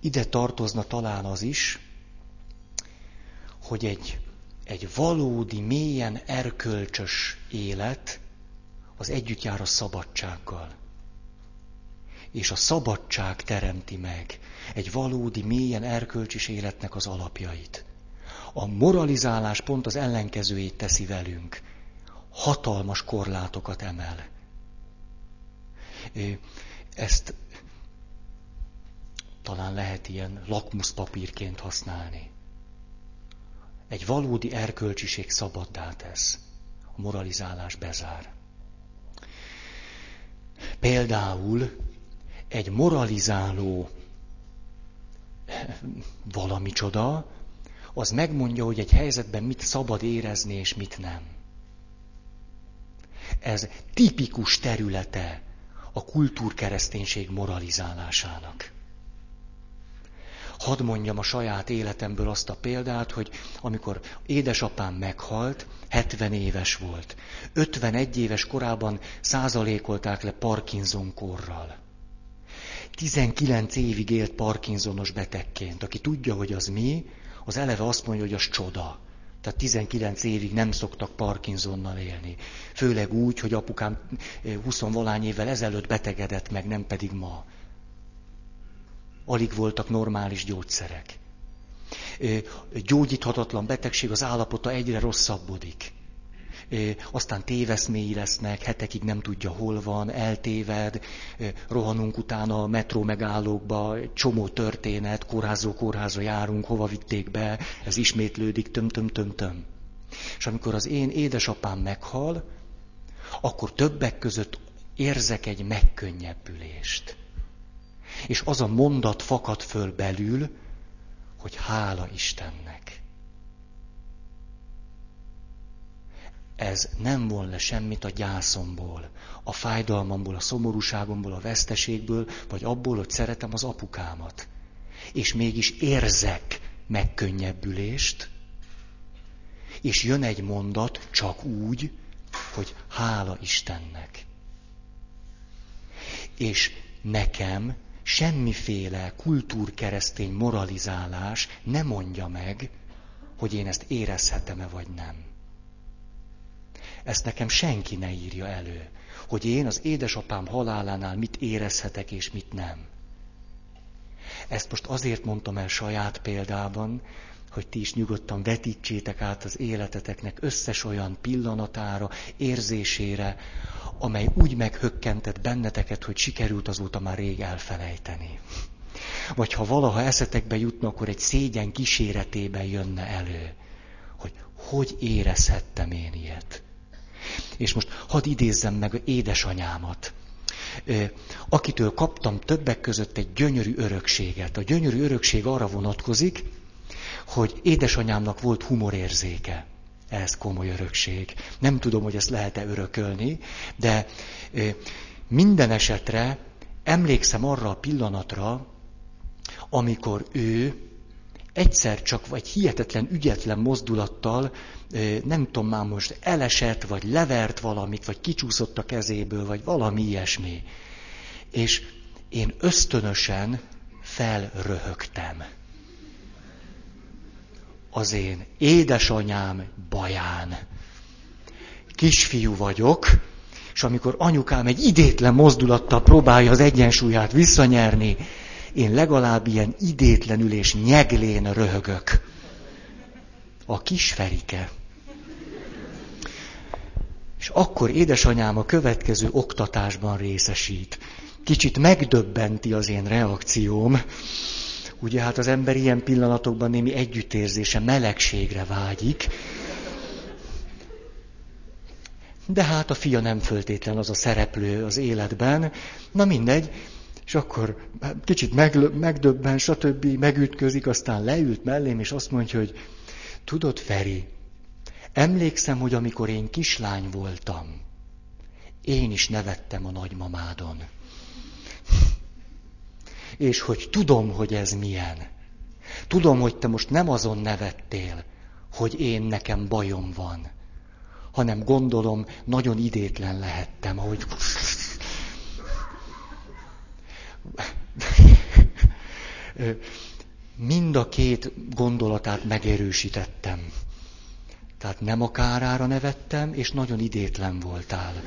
Ide tartozna talán az is, hogy egy valódi, mélyen erkölcsös élet az együtt jár a szabadsággal. És a szabadság teremti meg egy valódi, mélyen erkölcsis életnek az alapjait. A moralizálás pont az ellenkezőjét teszi velünk. Hatalmas korlátokat emel. Ezt talán lehet ilyen lakmuszpapírként használni. Egy valódi erkölcsiség szabaddá tesz. A moralizálás bezár. Például egy moralizáló valamicsoda, az megmondja, hogy egy helyzetben mit szabad érezni, és mit nem. Ez tipikus területe a kultúrkereszténység moralizálásának. Hadd mondjam a saját életemből azt a példát, hogy amikor édesapám meghalt, 70 éves volt. 51 éves korában százalékolták le Parkinson-kórral. 19 évig élt Parkinsonos betegként. Aki tudja, hogy az mi, az eleve azt mondja, hogy az csoda. Tehát 19 évig nem szoktak Parkinsonnal élni. Főleg úgy, hogy apukám 20-valány évvel ezelőtt betegedett meg, nem pedig ma. Alig voltak normális gyógyszerek. Gyógyíthatatlan betegség, az állapota egyre rosszabbodik. Aztán téveszméi lesznek, hetekig nem tudja, hol van, eltéved, rohanunk utána a metró megállókba, csomó történet, kórházról-kórházra járunk, hova vitték be, ez ismétlődik, töm-töm-töm-töm. És amikor az én édesapám meghal, akkor többek között érzek egy megkönnyebbülést. És az a mondat fakad föl belül, hogy hála Istennek. Ez nem von le semmit a gyászomból, a fájdalmamból, a szomorúságomból, a veszteségből, vagy abból, hogy szeretem az apukámat. És mégis érzek megkönnyebbülést, és jön egy mondat csak úgy, hogy hála Istennek. És nekem semmiféle kultúrkeresztény moralizálás nem mondja meg, hogy én ezt érezhetem-e vagy nem. Ezt nekem senki ne írja elő, hogy én az édesapám halálánál mit érezhetek és mit nem. Ezt most azért mondtam el saját példában, hogy ti is nyugodtan vetítsétek át az életeteknek összes olyan pillanatára, érzésére, amely úgy meghökkentett benneteket, hogy sikerült azóta már rég elfelejteni. Vagy ha valaha eszetekbe jutna, akkor egy szégyen kíséretében jönne elő, hogy hogy érezhettem én ilyet. És most hadd idézzem meg az édesanyámat, akitől kaptam többek között egy gyönyörű örökséget. A gyönyörű örökség arra vonatkozik, hogy édesanyámnak volt humorérzéke. Ez komoly örökség. Nem tudom, hogy ezt lehet-e örökölni, de minden esetre emlékszem arra a pillanatra, amikor ő egyszer csak egy hihetetlen ügyetlen mozdulattal, nem tudom már most, elesett, vagy levert valamit, vagy kicsúszott a kezéből, vagy valami ilyesmi. És én ösztönösen felröhögtem. Az én édesanyám baján. Kisfiú vagyok, és amikor anyukám egy idétlen mozdulattal próbálja az egyensúlyát visszanyerni, én legalább ilyen idétlenül és nyeglén röhögök. a kis Ferike. És akkor édesanyám a következő oktatásban részesít. Kicsit megdöbbenti az én reakcióm. Ugye hát az ember ilyen pillanatokban némi együttérzése, melegségre vágyik. De hát a fia nem föltétlen az a szereplő az életben. Na mindegy, és akkor kicsit megdöbben, stb. Megütközik, aztán leült mellém, és azt mondja, hogy tudod, Feri, emlékszem, hogy amikor én kislány voltam, én is nevettem a nagymamádon. És hogy tudom, hogy ez milyen. Tudom, hogy te most nem azon nevettél, hogy én nekem bajom van, hanem gondolom, nagyon idétlen lehettem, ahogy... Mind a két gondolatát megerősítettem. Tehát nem a kárára nevettem, és nagyon idétlen voltál.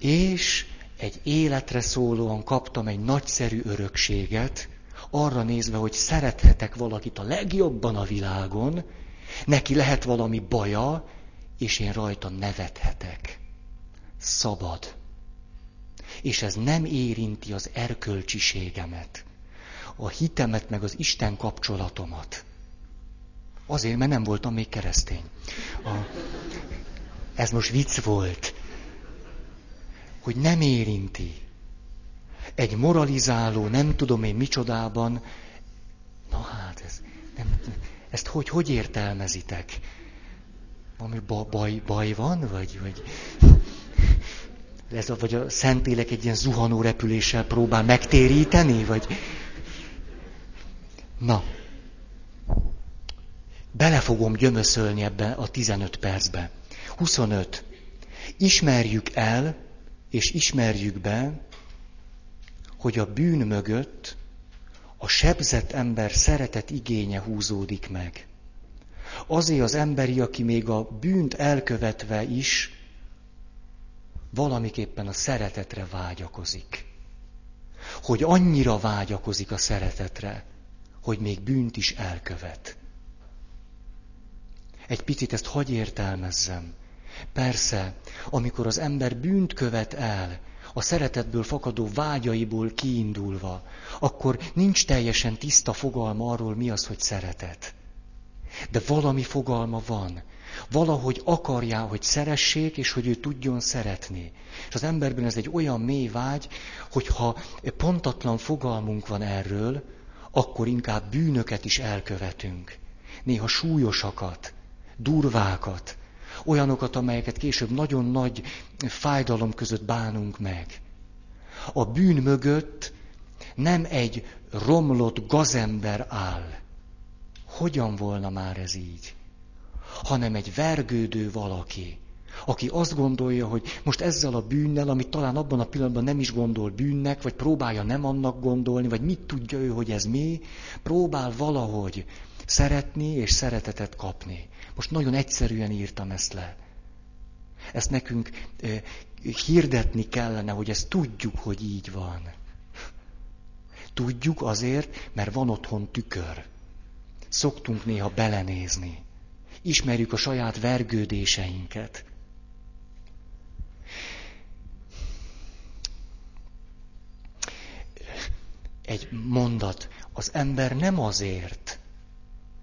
És egy életre szólóan kaptam egy nagyszerű örökséget, arra nézve, hogy szerethetek valakit a legjobban a világon, neki lehet valami baja, és én rajta nevethetek. Szabad. És ez nem érinti az erkölcsiségemet, a hitemet, meg az Isten kapcsolatomat. Azért, mert nem voltam még keresztény. Ez most vicc volt, hogy nem érinti. Egy moralizáló, nem tudom én micsodában, na hát, ezt hogy értelmezitek? Valami baj van, vagy... Vagy a Szentlélek egy ilyen zuhanó repüléssel próbál megtéríteni, vagy... Na. Bele fogom gyömöszölni ebbe a 15 percbe. 25. Ismerjük el, és ismerjük be, hogy a bűn mögött a sebzett ember szeretet igénye húzódik meg. Azért az emberi, aki még a bűnt elkövetve is valamiképpen a szeretetre vágyakozik. Hogy annyira vágyakozik a szeretetre, hogy még bűnt is elkövet. Egy picit ezt hagy értelmezzem. Persze, amikor az ember bűnt követ el, a szeretetből fakadó vágyaiból kiindulva, akkor nincs teljesen tiszta fogalma arról, mi az, hogy szeretet. De valami fogalma van. Valahogy akarja, hogy szeressék, és hogy ő tudjon szeretni. És az emberben ez egy olyan mély vágy, hogyha pontatlan fogalmunk van erről, akkor inkább bűnöket is elkövetünk. Néha súlyosakat, durvákat, olyanokat, amelyeket később nagyon nagy fájdalom között bánunk meg. A bűn mögött nem egy romlott gazember áll. Hogyan volna már ez így? Hanem egy vergődő valaki, aki azt gondolja, hogy most ezzel a bűnnel, amit talán abban a pillanatban nem is gondol bűnnek, vagy próbálja nem annak gondolni, vagy mit tudja ő, hogy ez mi, próbál valahogy szeretni és szeretetet kapni. Most nagyon egyszerűen írtam ezt le. Ezt nekünk hirdetni kellene, hogy ezt tudjuk, hogy így van. Tudjuk azért, mert van otthon tükör. Szoktunk néha belenézni. Ismerjük a saját vergődéseinket. Egy mondat. Az ember nem azért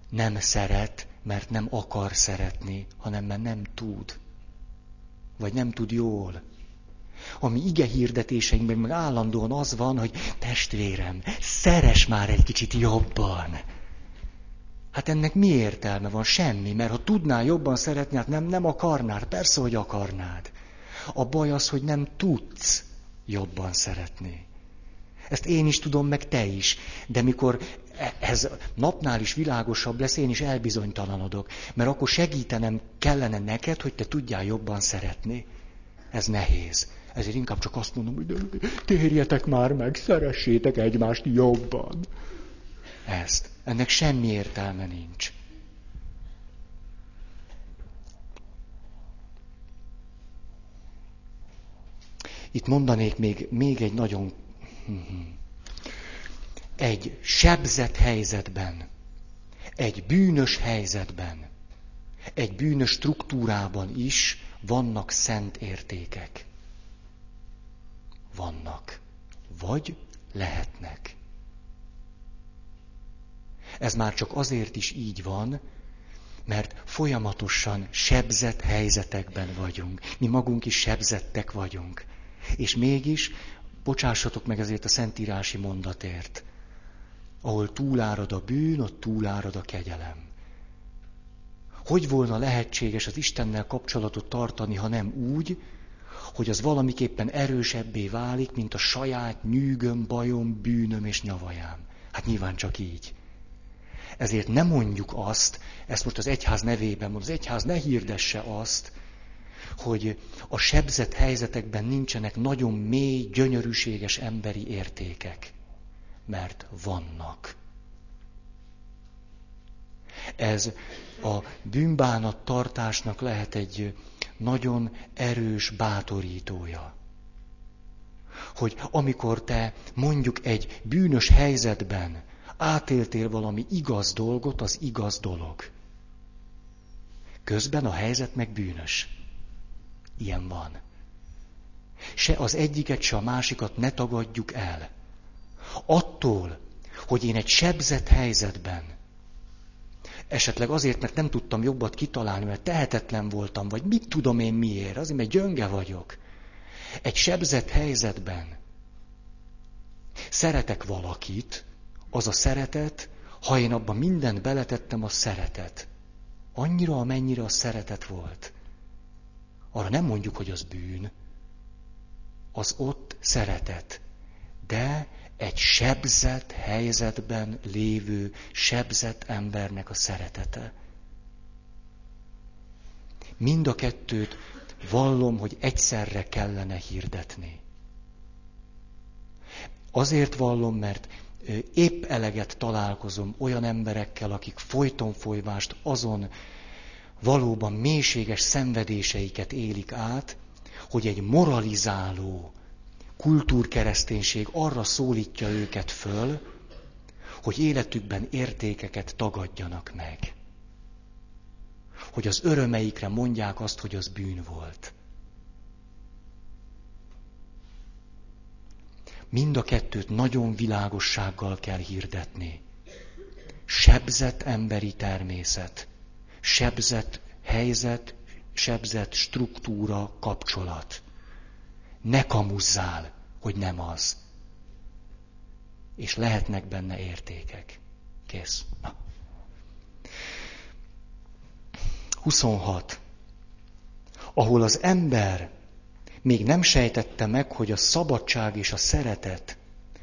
nem szeret, mert nem akar szeretni, hanem mert nem tud. Vagy nem tud jól. A mi ige hirdetéseinkben meg állandóan az van, hogy testvérem, szeress már egy kicsit jobban. Hát ennek mi értelme van? Semmi, mert ha tudnál jobban szeretni, hát nem akarnád, persze, hogy akarnád. A baj az, hogy nem tudsz jobban szeretni. Ezt én is tudom, meg te is, de mikor ez napnál is világosabb lesz, én is elbizonytalanodok, mert akkor segítenem kellene neked, hogy te tudjál jobban szeretni. Ez nehéz. Ezért inkább csak azt mondom, hogy térjetek már meg, szeressétek egymást jobban. Ezt. Ennek semmi értelme nincs. Itt mondanék még egy nagyon... Egy sebzett helyzetben egy bűnös helyzetben, egy bűnös struktúrában is vannak szent értékek. Vannak, vagy lehetnek. Ez már csak azért is így van, mert folyamatosan sebzett helyzetekben vagyunk. Mi magunk is sebzettek vagyunk. És mégis, bocsássatok meg ezért a szentírási mondatért, ahol túlárad a bűn, ott túlárad a kegyelem. Hogy volna lehetséges az Istennel kapcsolatot tartani, ha nem úgy, hogy az valamiképpen erősebbé válik, mint a saját nyűgöm, bajom, bűnöm és nyavajám. Hát nyilván csak így. Ezért ne mondjuk azt, ezt most az egyház nevében mond, az egyház ne hirdesse azt, hogy a sebzett helyzetekben nincsenek nagyon mély, gyönyörűséges emberi értékek. Mert vannak. Ez a bűnbánattartásnak lehet egy nagyon erős bátorítója. Hogy amikor te mondjuk egy bűnös helyzetben átéltél valami igaz dolgot, az igaz dolog. Közben a helyzet meg bűnös. Ilyen van. Se az egyiket, se a másikat ne tagadjuk el. Attól, hogy én egy sebzett helyzetben, esetleg azért, mert nem tudtam jobbat kitalálni, mert tehetetlen voltam, vagy mit tudom én miért, azért, mert gyönge vagyok. Egy sebzett helyzetben szeretek valakit, az a szeretet, ha én abban mindent beletettem, a szeretet. Annyira, amennyire a szeretet volt. Arra nem mondjuk, hogy az bűn. Az ott szeretet. De egy sebzett helyzetben lévő, sebzett embernek a szeretete. Mind a kettőt vallom, hogy egyszerre kellene hirdetni. Azért vallom, mert épp eleget találkozom olyan emberekkel, akik folyton folyvást azon valóban mélységes szenvedéseiket élik át, hogy egy moralizáló kultúrkereszténység arra szólítja őket föl, hogy életükben értékeket tagadjanak meg. Hogy az örömeikre mondják azt, hogy az bűn volt. Mind a kettőt nagyon világossággal kell hirdetni. Sebzett emberi természet, sebzett helyzet, sebzett struktúra, kapcsolat. Ne kamuzzál, hogy nem az. És lehetnek benne értékek. Kész. Na. 26. Ahol az ember még nem sejtette meg, hogy a szabadság és a szeretet...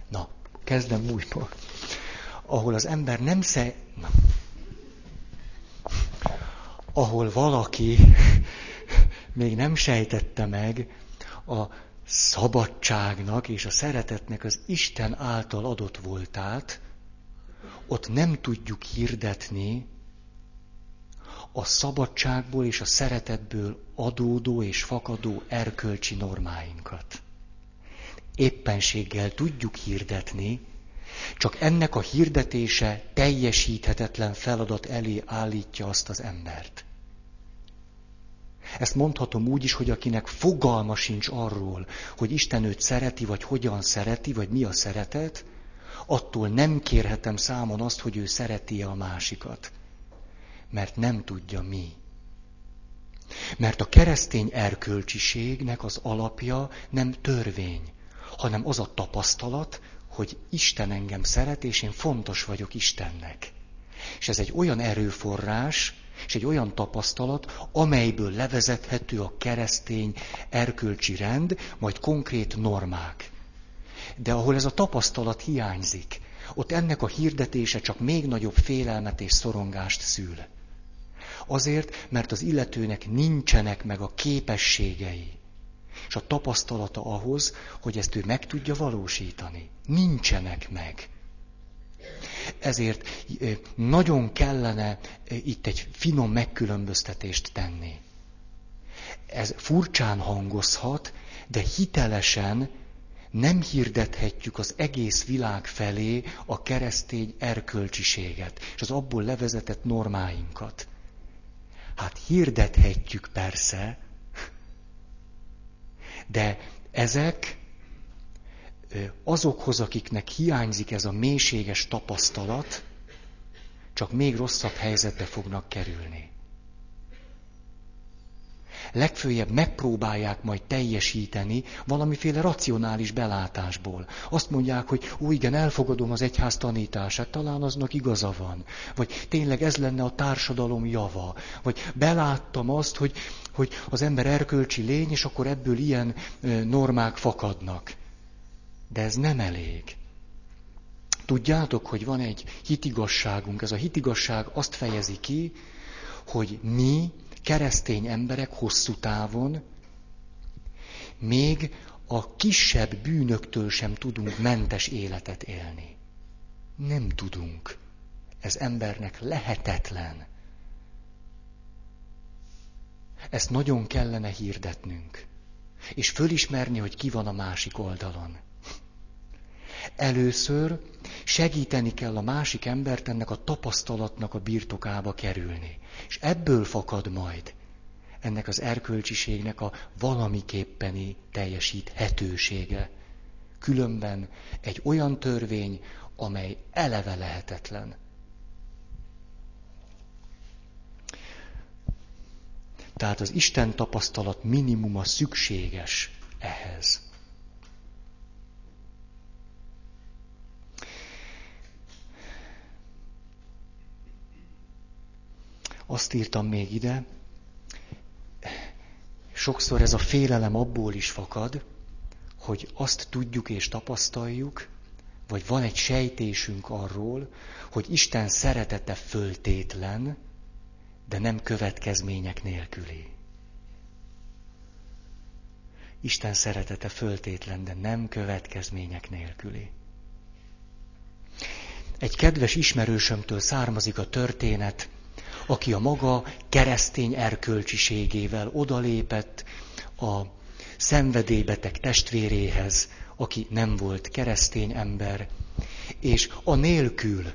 Na, kezdem újból. Ahol az ember nem ahol valaki még nem sejtette meg a szabadságnak és a szeretetnek az Isten által adott voltát, ott nem tudjuk hirdetni a szabadságból és a szeretetből adódó és fakadó erkölcsi normáinkat. Éppenséggel tudjuk hirdetni, csak ennek a hirdetése teljesíthetetlen feladat elé állítja azt az embert. Ezt mondhatom úgy is, hogy akinek fogalma sincs arról, hogy Isten őt szereti, vagy hogyan szereti, vagy mi a szeretet, attól nem kérhetem számon azt, hogy ő szereti a másikat. Mert nem tudja mi. Mert a keresztény erkölcsiségnek az alapja nem törvény, hanem az a tapasztalat, hogy Isten engem szeret, és én fontos vagyok Istennek. És ez egy olyan erőforrás, és egy olyan tapasztalat, amelyből levezethető a keresztény erkölcsi rend, majd konkrét normák. De ahol ez a tapasztalat hiányzik, ott ennek a hirdetése csak még nagyobb félelmet és szorongást szül. Azért, mert az illetőnek nincsenek meg a képességei, és a tapasztalata ahhoz, hogy ezt ő meg tudja valósítani. Nincsenek meg. Ezért nagyon kellene itt egy finom megkülönböztetést tenni. Ez furcsán hangozhat, de hitelesen nem hirdethetjük az egész világ felé a keresztény erkölcsiséget, és az abból levezetett normáinkat. Hát hirdethetjük persze, de ezek azokhoz, akiknek hiányzik ez a mélységes tapasztalat, csak még rosszabb helyzetbe fognak kerülni. Legföljebb megpróbálják majd teljesíteni valamiféle racionális belátásból. Azt mondják, hogy ó, igen, elfogadom az egyház tanítását, talán aznak igaza van. Vagy tényleg ez lenne a társadalom java. Vagy beláttam azt, hogy az ember erkölcsi lény, és akkor ebből ilyen normák fakadnak. De ez nem elég. Tudjátok, hogy van egy hitigazságunk. Ez a hitigazság azt fejezi ki, hogy mi, keresztény emberek hosszú távon még a kisebb bűnöktől sem tudunk mentes életet élni. Nem tudunk. Ez embernek lehetetlen. Ezt nagyon kellene hirdetnünk. És fölismerni, hogy ki van a másik oldalon. Először segíteni kell a másik embert ennek a tapasztalatnak a birtokába kerülni. És ebből fakad majd ennek az erkölcsiségnek a valamiképpeni teljesíthetősége. Különben egy olyan törvény, amely eleve lehetetlen. Tehát az Isten tapasztalat minimuma szükséges ehhez. Azt írtam még ide, sokszor ez a félelem abból is fakad, hogy azt tudjuk és tapasztaljuk, vagy van egy sejtésünk arról, hogy Isten szeretete föltétlen, de nem következmények nélküli. Isten szeretete föltétlen, de nem következmények nélküli. Egy kedves ismerősömtől származik a történet, aki a maga keresztény erkölcsiségével odalépett a szenvedélybeteg testvéréhez, aki nem volt keresztény ember, és anélkül,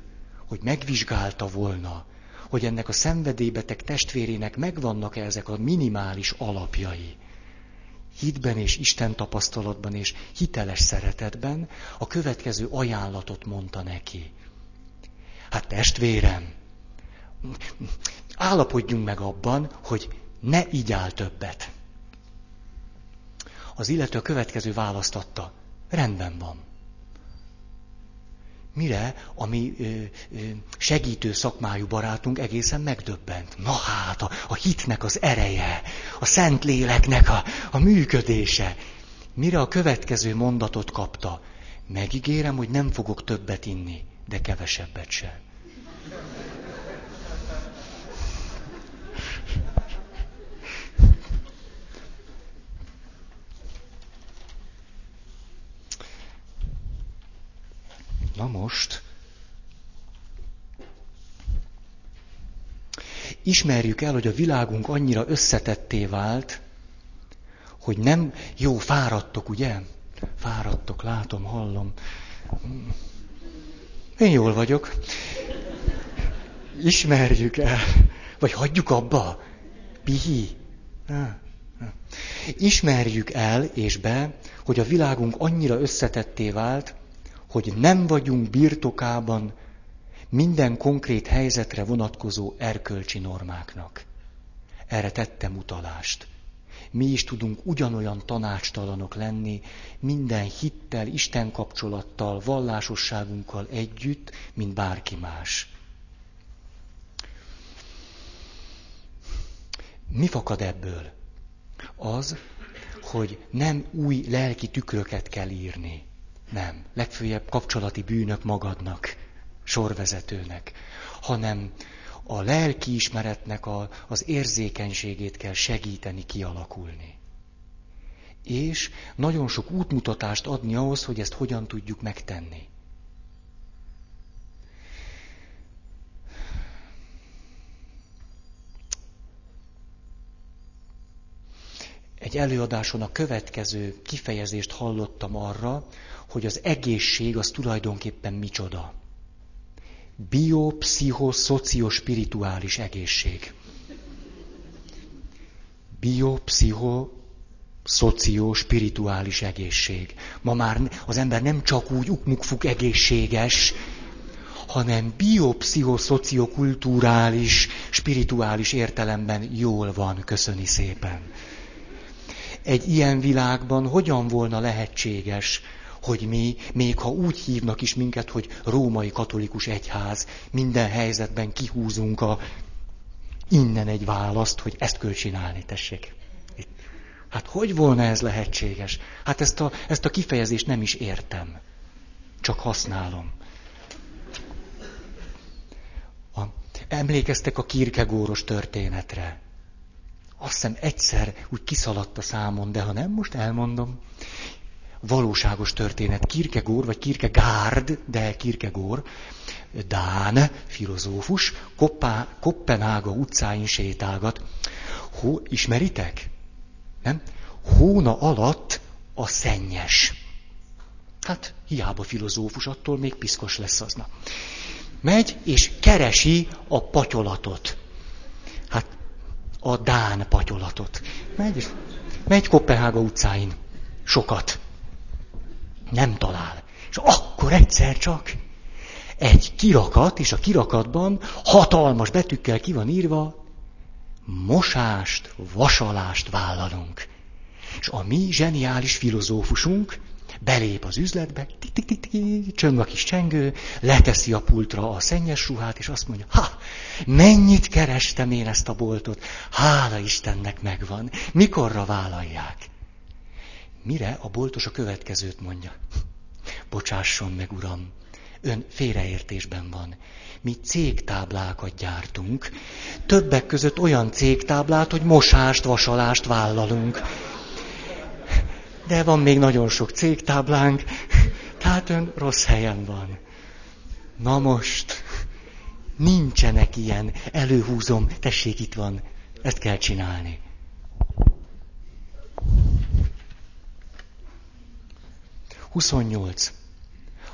hogy megvizsgálta volna, hogy ennek a szenvedélybeteg testvérének megvannak-e ezek a minimális alapjai, hitben és Isten tapasztalatban és hiteles szeretetben, a következő ajánlatot mondta neki. Hát testvérem, állapodjunk meg abban, hogy ne igyál többet. Az illető a következő választ adta. Rendben van. Mire a mi segítő szakmájú barátunk egészen megdöbbent. Na hát, a hitnek az ereje, a Szentléleknek a működése. Mire a következő mondatot kapta. Megígérem, hogy nem fogok többet inni, de kevesebbet sem. Na most, ismerjük el, hogy a világunk annyira összetetté vált, hogy nem jó, fáradtok, ugye? Fáradtok, látom, hallom. Én jól vagyok. Ismerjük el, vagy hagyjuk abba. Pihi. Ismerjük el és be, hogy a világunk annyira összetetté vált, hogy nem vagyunk birtokában minden konkrét helyzetre vonatkozó erkölcsi normáknak. Erre tettem utalást. Mi is tudunk ugyanolyan tanácstalanok lenni minden hittel, Isten kapcsolattal, vallásosságunkkal együtt, mint bárki más. Mi fakad ebből? Az, hogy nem új lelki tükröket kell írni. Nem, legfőjebb kapcsolati bűnök magadnak, sorvezetőnek, hanem a lelki ismeretnek az érzékenységét kell segíteni kialakulni. És nagyon sok útmutatást adni ahhoz, hogy ezt hogyan tudjuk megtenni. egy előadáson a következő kifejezést hallottam arra, hogy az egészség az tulajdonképpen micsoda. Biopszichoszociospirituális egészség. Biopszichoszociospirituális egészség. Ma már az ember nem csak úgy ukmukfuk egészséges, hanem biopszichoszociokulturális, spirituális értelemben jól van, köszöni szépen. Egy ilyen világban hogyan volna lehetséges, hogy mi, még ha úgy hívnak is minket, hogy római katolikus egyház, minden helyzetben kihúzunk innen egy választ, hogy ezt kell csinálni, tessék. Hát hogy volna ez lehetséges? Hát ezt a kifejezést nem is értem, csak használom. Emlékeztek a Kierkegaardos történetre. Azt hiszem egyszer úgy kiszaladt a számon, de ha nem, most elmondom. Valóságos történet. Kierkegaard, vagy Kierkegaard, de Kierkegaard, dán filozófus, Koppenhága utcáin sétálgat. Ismeritek? Nem? Hóna alatt a szennyes. Hát hiába filozófus, attól még piszkos lesz azna. Megy és keresi a patyolatot. Hát a dán patyolatot. Megy Koppenhága utcáin. Sokat. Nem talál. És akkor egyszer csak egy kirakat, és a kirakatban hatalmas betűkkel ki van írva, mosást, vasalást vállalunk. És a mi zseniális filozófusunk belép az üzletbe, csöng a kis csengő, leteszi a pultra a szennyes ruhát, és azt mondja, mennyit kerestem én ezt a boltot, hála Istennek megvan, mikorra vállalják? Mire a boltos a következőt mondja. Bocsásson meg, uram, ön félreértésben van. Mi cégtáblákat gyártunk, többek között olyan cégtáblát, hogy mosást, vasalást vállalunk. De van még nagyon sok cégtáblánk, tehát ön rossz helyen van. Na most, nincsenek ilyen, előhúzom, tessék, itt van, ezt kell csinálni.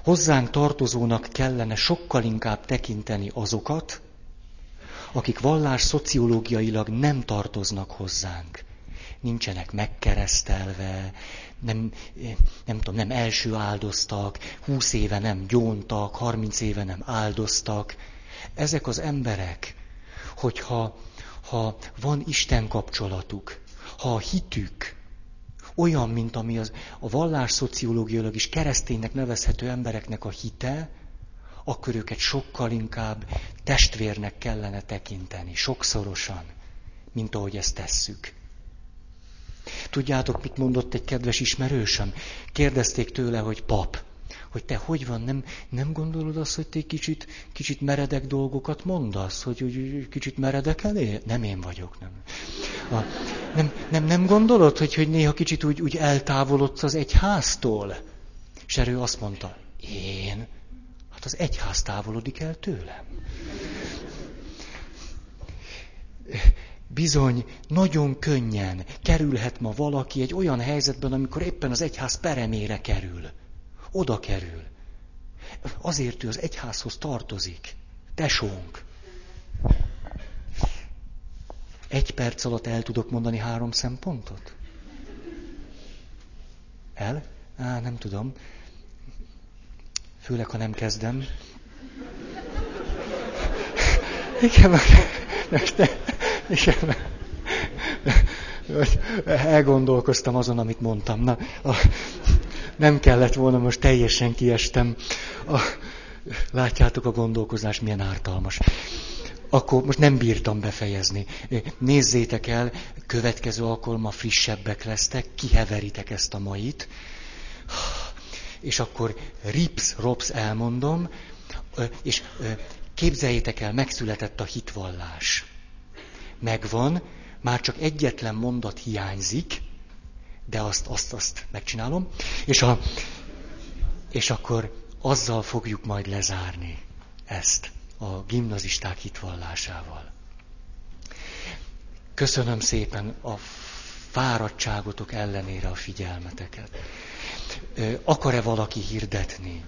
Hozzánk tartozónak kellene sokkal inkább tekinteni azokat, akik vallás szociológiailag nem tartoznak hozzánk. Nincsenek megkeresztelve, nem első áldoztak, 20 éve nem gyóntak, 30 éve nem áldoztak. Ezek az emberek, hogyha van Isten kapcsolatuk, ha a hitük olyan, mint ami a vallásszociológiailag is kereszténynek nevezhető embereknek a hite, akkor őket sokkal inkább testvérnek kellene tekinteni, sokszorosan, mint ahogy ezt tesszük. Tudjátok, mit mondott egy kedves ismerősöm? Kérdezték tőle, hogy pap, hogy te hogy van, nem gondolod azt, hogy te kicsit meredek dolgokat mondasz, hogy kicsit meredek elé? Nem én vagyok, nem. Nem gondolod, hogy néha kicsit úgy eltávolodsz az egyháztól? És erő azt mondta, én? Hát az egyház távolodik el tőlem. Bizony, nagyon könnyen kerülhet ma valaki egy olyan helyzetben, amikor éppen az egyház peremére kerül. Oda kerül. Azért ő az egyházhoz tartozik. Tesónk. 1 perc alatt el tudok mondani 3 szempontot? El? Nem tudom. Főleg, ha nem kezdem. Igen. Elgondolkoztam azon, amit mondtam. Na, nem kellett volna, most teljesen kiestem. Látjátok, a gondolkozás milyen ártalmas. Akkor most nem bírtam befejezni. Nézzétek el, következő alkalommal frissebbek lesztek, kiheveritek ezt a mait, és akkor rips-rops elmondom, és képzeljétek el, megszületett a hitvallás. Megvan, már csak egyetlen mondat hiányzik, de azt megcsinálom, és akkor azzal fogjuk majd lezárni ezt. A gimnazisták hitvallásával. Köszönöm szépen a fáradtságotok ellenére a figyelmeteket. Akar-e valaki hirdetni?